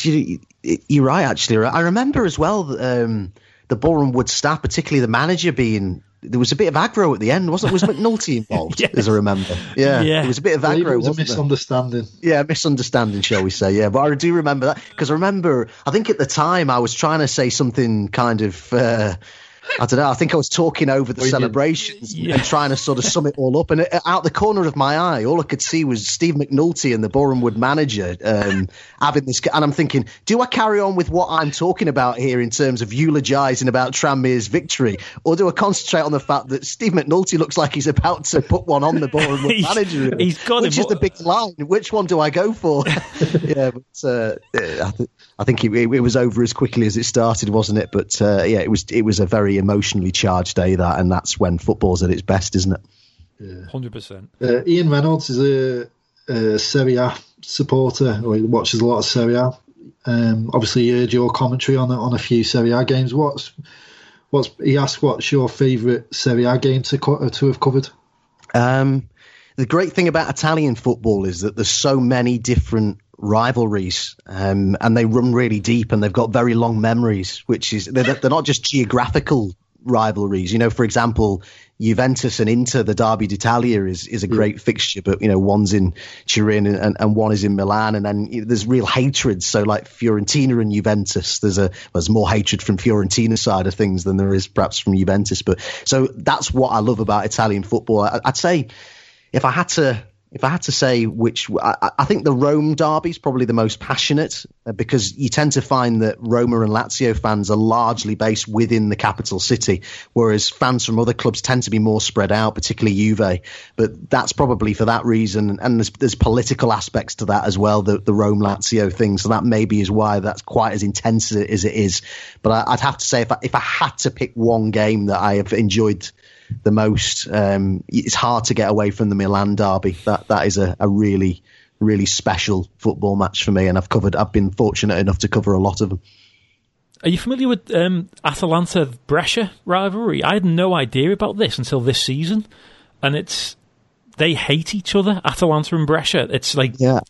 you're right, actually. I remember as well the Boreham Wood staff, particularly the manager, there was a bit of aggro at the end, wasn't it? Was McNulty involved, as I remember? Yeah, there was a bit of aggro. It was a misunderstanding. Yeah, misunderstanding, shall we say. Yeah, but I do remember that, because I think at the time I was trying to say something kind of... I don't know. I think I was talking over the celebrations and trying to sort of sum it all up. And out the corner of my eye, all I could see was Steve McNulty and the Boreham Wood manager having this. And I'm thinking, do I carry on with what I'm talking about here in terms of eulogising about Tranmere's victory? Or do I concentrate on the fact that Steve McNulty looks like he's about to put one on the Boreham Wood manager? Which is the big line? Which one do I go for? I think it was over as quickly as it started, wasn't it? But it was a very emotionally charged day, that, and that's when football's at its best, isn't it? Yeah. 100%. Ian Reynolds is a Serie A supporter, or he watches a lot of Serie A. Obviously, he heard your commentary on a few Serie A games. He asked, what's your favourite Serie A game to have covered? The great thing about Italian football is that there's so many different rivalries, and they run really deep, and they've got very long memories, which is they're not just geographical rivalries. You know, for example, Juventus and Inter, the Derby d'Italia is a great fixture, but, you know, one's in Turin and one is in Milan, and then there's real hatred. So like Fiorentina and Juventus, there's more hatred from Fiorentina side of things than there is perhaps from Juventus. But so that's what I love about Italian football. I'd say if I had to say which, I think the Rome derby is probably the most passionate, because you tend to find that Roma and Lazio fans are largely based within the capital city, whereas fans from other clubs tend to be more spread out, particularly Juve. But that's probably for that reason. And there's political aspects to that as well, the Rome-Lazio thing. So that maybe is why that's quite as intense as it is. But I'd have to say if I had to pick one game that I have enjoyed the most, it's hard to get away from the Milan derby. That is a really, really special football match for me, and I've been fortunate enough to cover a lot of them. Are you familiar with Atalanta Brescia rivalry? I had no idea about this until this season, and they hate each other, Atalanta and Brescia. It's like, yeah,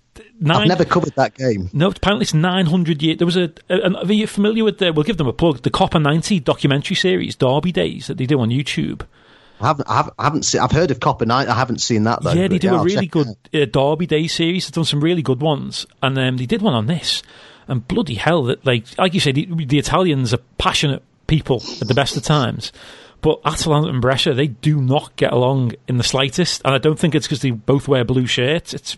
I've never covered that game. No, apparently it's 900 years. There was are you familiar with we'll give them a plug, the Copper 90 documentary series, Derby Days, that they do on YouTube. I've heard of Copper Night. I haven't seen that though. Yeah, they do a really good Derby Day series. They've done some really good ones, and they did one on this. And bloody hell, that like you said, the Italians are passionate people at the best of times, but Atalanta and Brescia, they do not get along in the slightest. And I don't think it's because they both wear blue shirts. It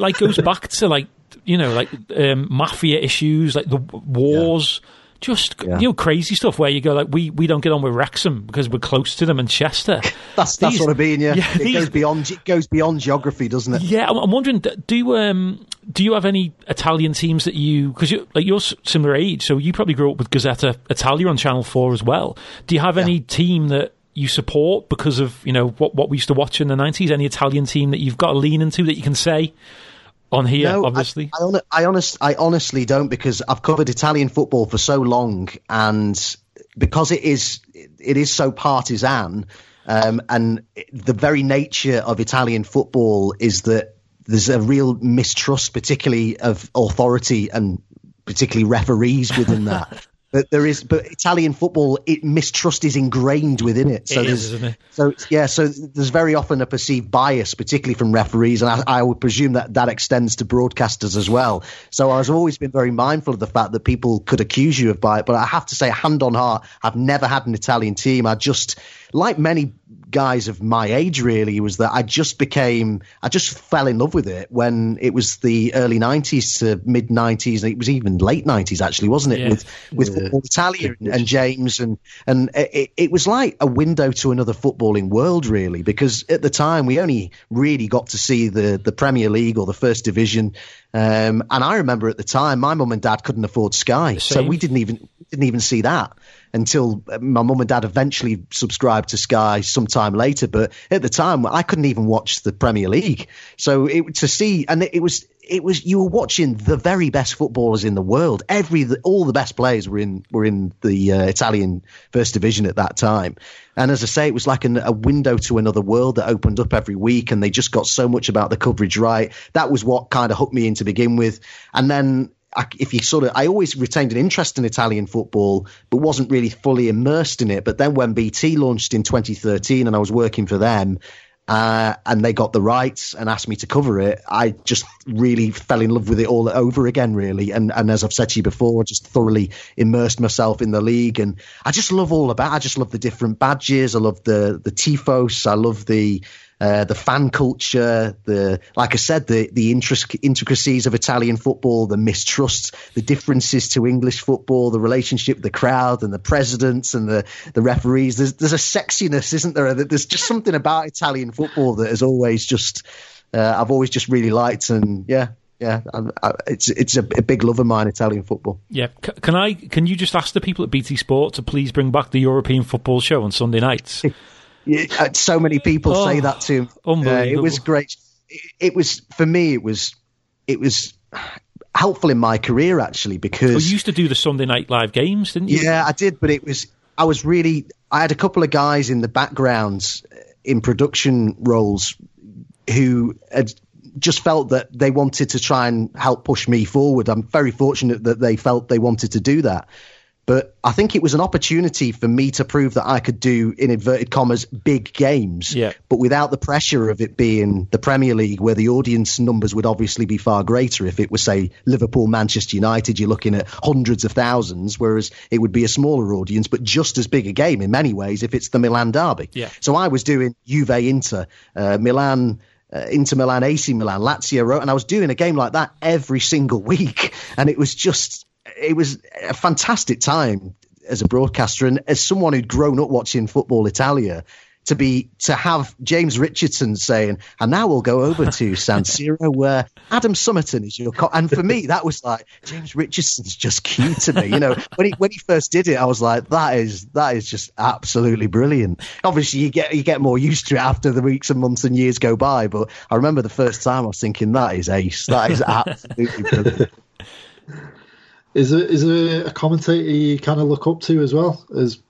like goes back to mafia issues, like the wars. Yeah. Crazy stuff where you go like we don't get on with Wrexham because we're close to them and Chester. That's what I mean. Yeah it goes beyond geography, doesn't it? Yeah, I'm wondering, do you have any Italian teams that you're similar age, so you probably grew up with Gazzetta Italia on Channel 4 as well. Do you have any team that you support because of what we used to watch in the 90s? Any Italian team that you've got to lean into that you can say on here? No, obviously I honestly don't, because I've covered Italian football for so long, and because it is so partisan, and the very nature of Italian football is that there's a real mistrust, particularly of authority and particularly referees within that. But Italian football, mistrust is ingrained within it. So there's very often a perceived bias, particularly from referees, and I would presume that extends to broadcasters as well. So I've always been very mindful of the fact that people could accuse you of bias, but I have to say, hand on heart, I've never had an Italian team. I just, like many guys of my age really, was that I just fell in love with it when it was the early 90s to mid 90s, and it was even late 90s actually, wasn't it? Yeah. With Italia and James, and it was like a window to another footballing world really, because at the time we only really got to see the Premier League or the First Division, and I remember at the time my mum and dad couldn't afford Sky, so we didn't even see that until my mum and dad eventually subscribed to Sky sometime later. But at the time, I couldn't even watch the Premier League. So you were watching the very best footballers in the world. All the best players were in the Italian First Division at that time. And as I say, it was like a window to another world that opened up every week, and they just got so much about the coverage right. That was what kind of hooked me in to begin with. And then I always retained an interest in Italian football, but wasn't really fully immersed in it. But then when BT launched in 2013, and I was working for them, and they got the rights and asked me to cover it, I just really fell in love with it all over again, really. And as I've said to you before, I just thoroughly immersed myself in the league, and I just love the different badges. I love the tifos. I love the fan culture, the intricacies of Italian football, the mistrusts, the differences to English football, the relationship with the crowd and the presidents and the referees. There's a sexiness, isn't there? There's just something about Italian football that has always just I've always just really liked, and it's a big love of mine, Italian football. Yeah, can you just ask the people at BT Sport to please bring back the European football show on Sunday nights? So many people say that to me. It was great. It was helpful in my career actually, because you used to do the Sunday night live games, didn't you? Yeah, I did, but I had a couple of guys in the background in production roles who had just felt that they wanted to try and help push me forward. I'm very fortunate that they felt they wanted to do that. But I think it was an opportunity for me to prove that I could do, in inverted commas, big games, but without the pressure of it being the Premier League, where the audience numbers would obviously be far greater. If it was, say, Liverpool, Manchester United, you're looking at hundreds of thousands, whereas it would be a smaller audience, but just as big a game in many ways if it's the Milan derby. Yeah. So I was doing Juve, Inter, Milan... Inter Milan, AC Milan, Lazio, and I was doing a game like that every single week, and it was a fantastic time as a broadcaster, and as someone who'd grown up watching Football Italia, to have James Richardson saying, and now we'll go over to San Siro where Adam Summerton is your and for me that was like, James Richardson's just key to me, you know. When he first did it, I was like, that is just absolutely brilliant. Obviously you get more used to it after the weeks and months and years go by, but I remember the first time I was thinking, that is ace, that is absolutely brilliant. Is there a commentator you kind of look up to as well as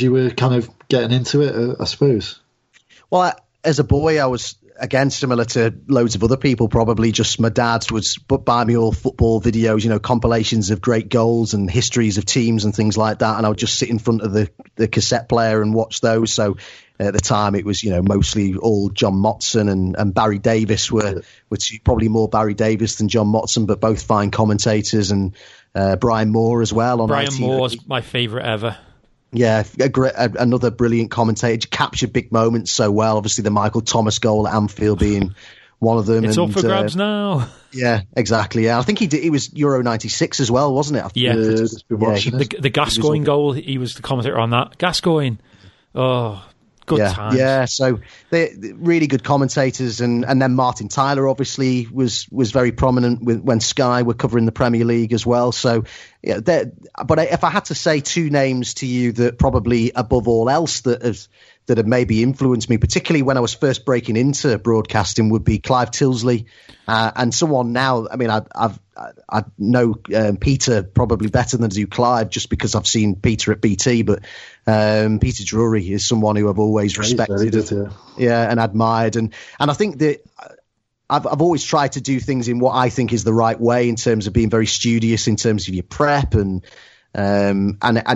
you were kind of getting into it, I suppose? Well, as a boy, I was, again, similar to loads of other people, probably just my dad would buy me all football videos, you know, compilations of great goals and histories of teams and things like that. And I would just sit in front of the cassette player and watch those. So at the time it was, you know, mostly all John Motson and Barry Davis were two, probably more Barry Davis than John Motson, but both fine commentators, and Brian Moore as well. Brian Moore's my favourite ever. Yeah, another brilliant commentator. Captured big moments so well. Obviously, the Michael Thomas goal at Anfield being one of them. It's up for grabs now. Yeah, exactly. Yeah, I think he did. He was Euro 96 as well, wasn't it? The Gascoigne goal. He was the commentator on that. Gascoigne. Oh. Good times. Yeah, so they're really good commentators, and then Martin Tyler obviously was very prominent when Sky were covering the Premier League as well. So, yeah, but if I had to say two names to you that probably above all else that have maybe influenced me, particularly when I was first breaking into broadcasting, would be Clive Tilsley and someone now. I mean, I know Peter probably better than I do Clive, just because I've seen Peter at BT, but Peter Drury is someone who I've always respected, and admired, and I think that I've always tried to do things in what I think is the right way, in terms of being very studious in terms of your prep, and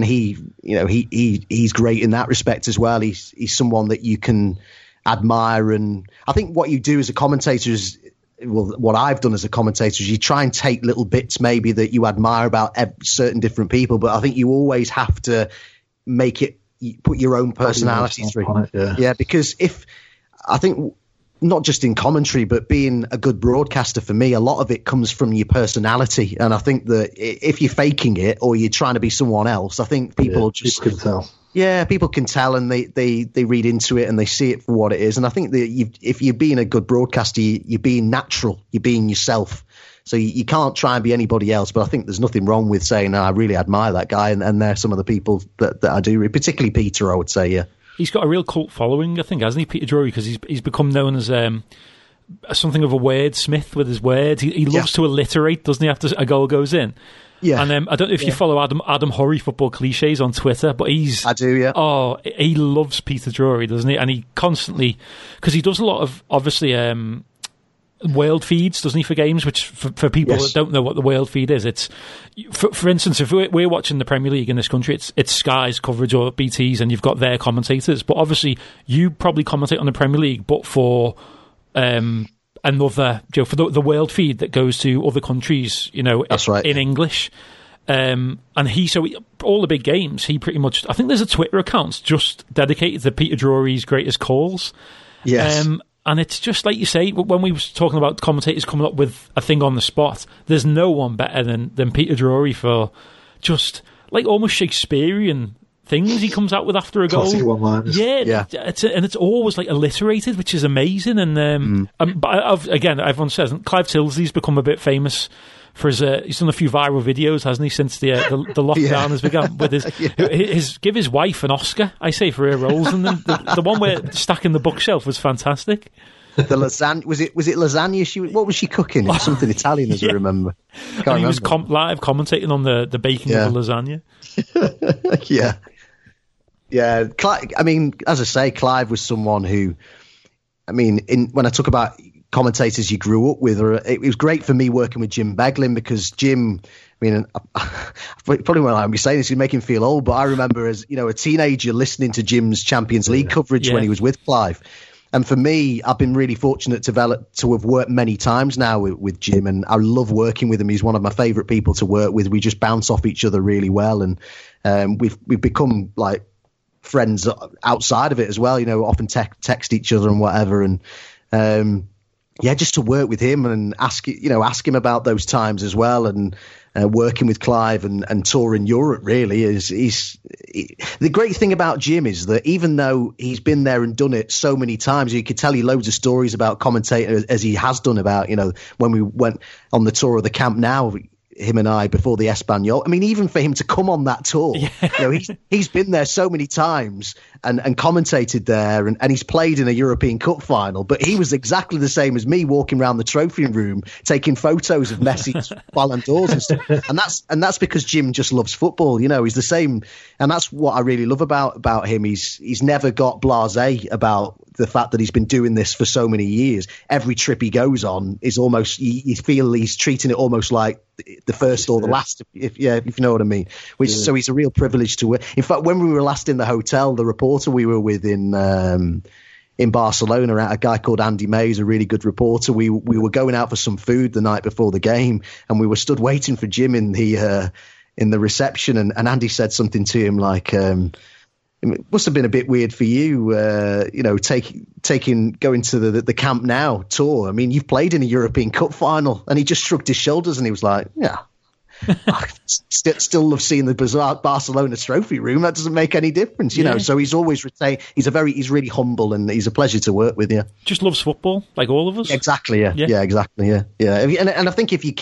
he, you know, he's great in that respect as well. He's someone that you can admire, and I think what you do as a commentator is, well, what I've done as a commentator is you try and take little bits maybe that you admire about certain different people, but I think you always have to make it, put your own personality through. Yeah, because I think not just in commentary, but being a good broadcaster, for me, a lot of it comes from your personality. And I think that if you're faking it or you're trying to be someone else, I think people can tell. Yeah, people can tell, and they read into it and they see it for what it is. And I think that if you're being a good broadcaster, you're being natural, you're being yourself. So you can't try and be anybody else. But I think there's nothing wrong with saying, no, I really admire that guy. And they're some of the people that I do, particularly Peter, I would say, yeah. He's got a real cult following, I think, hasn't he, Peter Drury? Because he's become known as something of a wordsmith with his words. He loves to alliterate, doesn't he, after a goal goes in? Yeah, and I don't know if you follow Adam Horry Football Clichés on Twitter, but I do, yeah. Oh, he loves Peter Drury, doesn't he? And he constantly, because he does a lot of, obviously, world feeds, doesn't he, for games? Which for people that don't know what the world feed is, it's for instance, if we're watching the Premier League in this country, it's Sky's coverage or BT's, and you've got their commentators. But obviously, you probably commentate on the Premier League, but for another, you know, for the world feed that goes to other countries, you know, in English. And all the big games, he pretty much. I think there's a Twitter account just dedicated to Peter Drury's greatest calls. Yes. And it's just like you say, when we were talking about commentators coming up with a thing on the spot, there's no one better than Peter Drury for just like almost Shakespearean things he comes out with after a goal. Yeah. It's always like alliterated, which is amazing. And but everyone says Clive Tilsley's become a bit famous for his. He's done a few viral videos, hasn't he, since the lockdown has begun? With his, give his wife an Oscar, I say, for her roles in them. The one where stacking the bookshelf was fantastic. The lasagna, was it lasagna? What was she cooking? It was something Italian, as I remember. He was live commentating on the baking of the lasagna. Yeah. Clive, I mean, as I say, Clive was someone who, I mean, when I talk about commentators you grew up with. It was great for me working with Jim Beglin, because Jim, I mean, probably when I'm saying this, you make him feel old, but I remember as, you know, a teenager listening to Jim's Champions League coverage when he was with Clive. And for me, I've been really fortunate to have worked many times now with Jim, and I love working with him. He's one of my favourite people to work with. We just bounce off each other really well, and we've become like friends outside of it as well. You know, often text each other and whatever, and just to work with him and ask him about those times as well, and working with Clive and touring Europe really is the great thing about Jim is that even though he's been there and done it so many times, you could tell you loads of stories about commentators as he has done about, you know, when we went on the tour of the Camp Nou, him and I, before the Espanyol. I mean, even for him to come on that tour, you know, he's been there so many times and commentated there, and he's played in a European Cup final, but he was exactly the same as me, walking around the trophy room, taking photos of Messi's Ballon d'Ors and stuff. And that's because Jim just loves football, you know, he's the same. And that's what I really love about him. He's never got blasé about the fact that he's been doing this for so many years. Every trip he goes on is almost, you feel he's treating it almost like the first or the last, if you know what I mean. So it's a real privilege to work. In fact, when we were last in the hotel, the reporter we were with in Barcelona, a guy called Andy Mays, a really good reporter, we were going out for some food the night before the game, and we were stood waiting for Jim in the reception, and Andy said something to him like, it must have been a bit weird for you, you know, going to the Camp Nou tour. I mean, you've played in a European Cup final. And he just shrugged his shoulders and he was like, yeah, I still love seeing the bizarre Barcelona trophy room. That doesn't make any difference, you know. So he's always retained. He's really humble, and he's a pleasure to work with. Yeah, just loves football, like all of us. Exactly. Yeah. And I think if you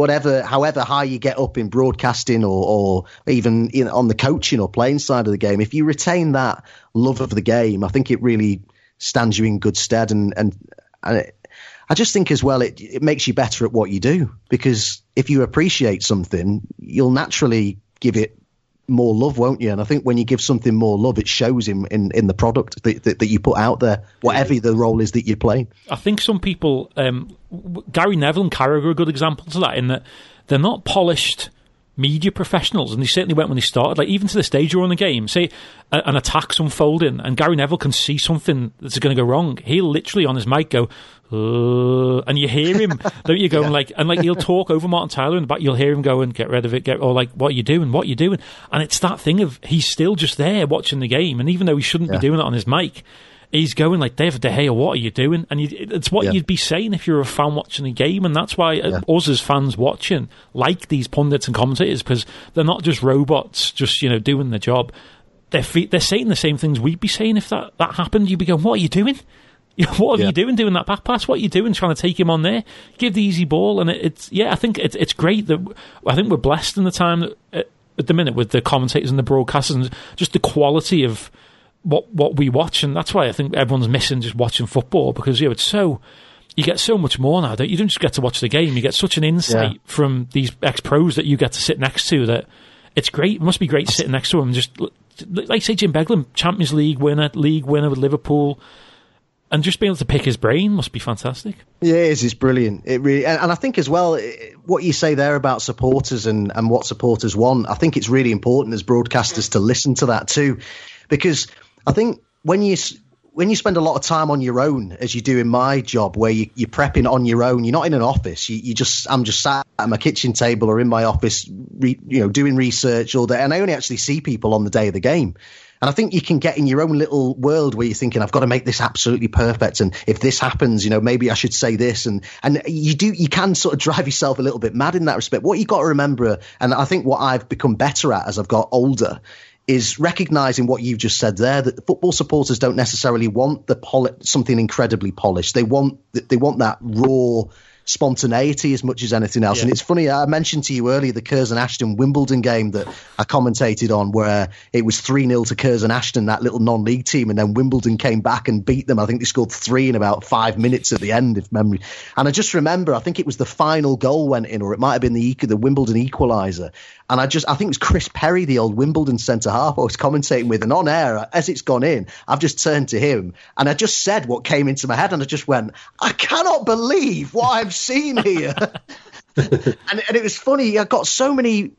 however high you get up in broadcasting, or even on the coaching or playing side of the game, if you retain that love of the game, I think it really stands you in good stead. And I just think as well, it makes you better at what you do, because if you appreciate something, you'll naturally give it more love, won't you? And I think when you give something more love, it shows in the product that you put out there, whatever the role is that you play. I think some people, Gary Neville and Carragher are good examples of that, in that they're not polished media professionals, and they certainly weren't when they started. Like, even to the stage you're on the game, say an attack's unfolding and Gary Neville can see something that's going to go wrong, he'll literally on his mic go, and you hear him, don't you, going like he'll talk over Martin Tyler in the back, you'll hear him going, get rid of it, or like, what are you doing? And it's that thing of, he's still just there watching the game, and even though he shouldn't be doing it on his mic, he's going like, David De Gea, what are you doing? And it's what you'd be saying if you're a fan watching a game, and that's why us as fans watching like these pundits and commentators, because they're not just robots just, you know, doing the job. They're saying the same things we'd be saying if that happened. You'd be going, what are you doing? What are you doing that back pass? What are you doing trying to take him on there? Give the easy ball. And I think it's great that I think we're blessed in the time at the minute with the commentators and the broadcasters, and just the quality of what we watch. And that's why I think everyone's missing just watching football, because it's so, you get so much more now, that you don't just get to watch the game, you get such an insight from these ex-pros that you get to sit next to, that it's great. It must be great sitting next to them, just like, say, Jim Beglin, Champions League winner with Liverpool, and just being able to pick his brain must be fantastic. Yeah, it is. It's brilliant. It really, and I think as well, what you say there about supporters and what supporters want, I think it's really important as broadcasters to listen to that too, because I think when you spend a lot of time on your own, as you do in my job, where you're prepping on your own, you're not in an office. I'm just sat at my kitchen table or in my office, doing research all day, and I only actually see people on the day of the game. And I think you can get in your own little world where you're thinking, I've got to make this absolutely perfect, and if this happens, you know, maybe I should say this, and you can sort of drive yourself a little bit mad in that respect. What you got to remember, and I think what I've become better at as I've got older, is recognising what you've just said there, that football supporters don't necessarily want something incredibly polished. They want that raw spontaneity as much as anything else. And it's funny, I mentioned to you earlier the Curzon Ashton Wimbledon game that I commentated on, where it was 3-0 to Curzon Ashton, that little non-league team, and then Wimbledon came back and beat them. I think they scored 3 in about 5 minutes at the end, if memory. And I just remember, I think it was the final goal went in, or it might have been the Wimbledon equaliser, And I think it's Chris Perry, the old Wimbledon centre-half I was commentating with, and on air, as it's gone in, I've just turned to him and I just said what came into my head, and I just went, I cannot believe what I've seen here. and it was funny. I got so many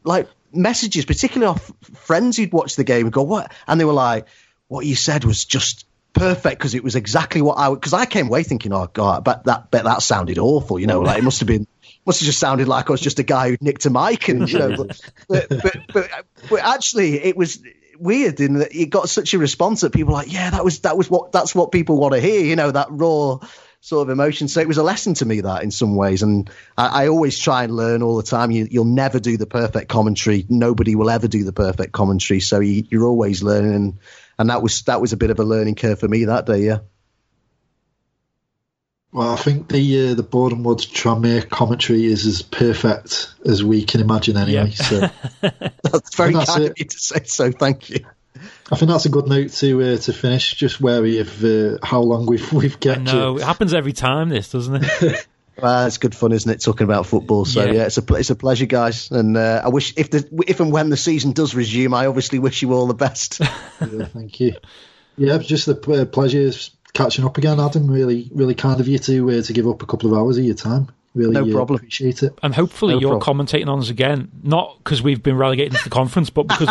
messages, particularly off friends who'd watched the game and go, what? And they were like, what you said was just perfect, because it was exactly what I would, because I came away thinking, oh God, but that sounded awful, you know, like it must have just sounded like I was just a guy who nicked a mic, and you know, but actually it was weird in that it got such a response that people were like, yeah, that's what people want to hear, you know, that raw sort of emotion. So it was a lesson to me, that, in some ways, and I always try and learn all the time. You'll never do the perfect commentary. Nobody will ever do the perfect commentary. So you're always learning, and that was a bit of a learning curve for me that day. Yeah. Well, I think the Boreham Wood Tranmere commentary is as perfect as we can imagine, anyway. Yep. So that's very kind of you to say so. Thank you. I think that's a good note to finish. Just wary of how long we've kept. No, it happens every time, this, doesn't it? Well, it's good fun, isn't it? Talking about football. So yeah, it's a pleasure, guys. And I wish if and when the season does resume, I obviously wish you all the best. Yeah, thank you. Yeah, it's just a pleasure catching up again, Adam. Really, really kind of you to give up a couple of hours of your time. Really, no problem. Appreciate it. And hopefully you're commentating on us again, not because we've been relegated to the conference, but because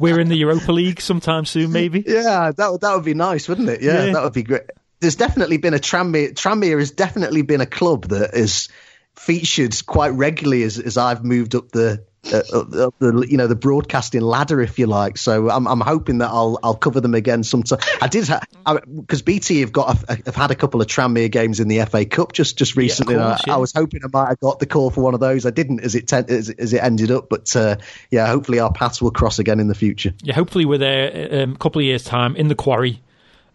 we're in the Europa League sometime soon, maybe. Yeah, that would be nice, wouldn't it? Yeah, that would be great. There's definitely been a Tranmere has definitely been a club that is featured quite regularly as I've moved up the broadcasting ladder, if you like. So I'm hoping that I'll cover them again sometime. I did, because BT have had a couple of Tranmere games in the FA Cup just recently. Yeah, I was hoping I might have got the call for one of those. I didn't, as it ended up, but yeah, hopefully our paths will cross again in the future. Yeah, hopefully we're there a couple of years' time in the Quarry.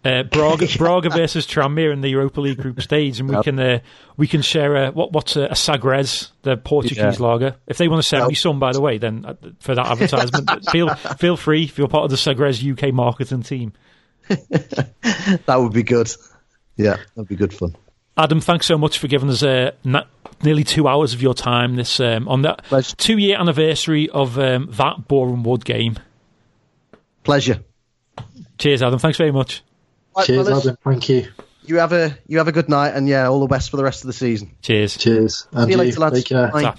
Braga versus Tranmere in the Europa League group stage, and we can share what's a Sagres, the Portuguese lager. If they want to sell me some, by the way, then for that advertisement, feel free. If you're part of the Sagres UK marketing team, that would be good. Yeah, that'd be good fun. Adam, thanks so much for giving us nearly 2 hours of your time this on that Pleasure. 2 year anniversary of that Boreham Wood game. Pleasure. Cheers, Adam. Thanks very much. Cheers, Adam. Thank you. You have a good night, and all the best for the rest of the season. Cheers. See you later, lads. Take care. Bye.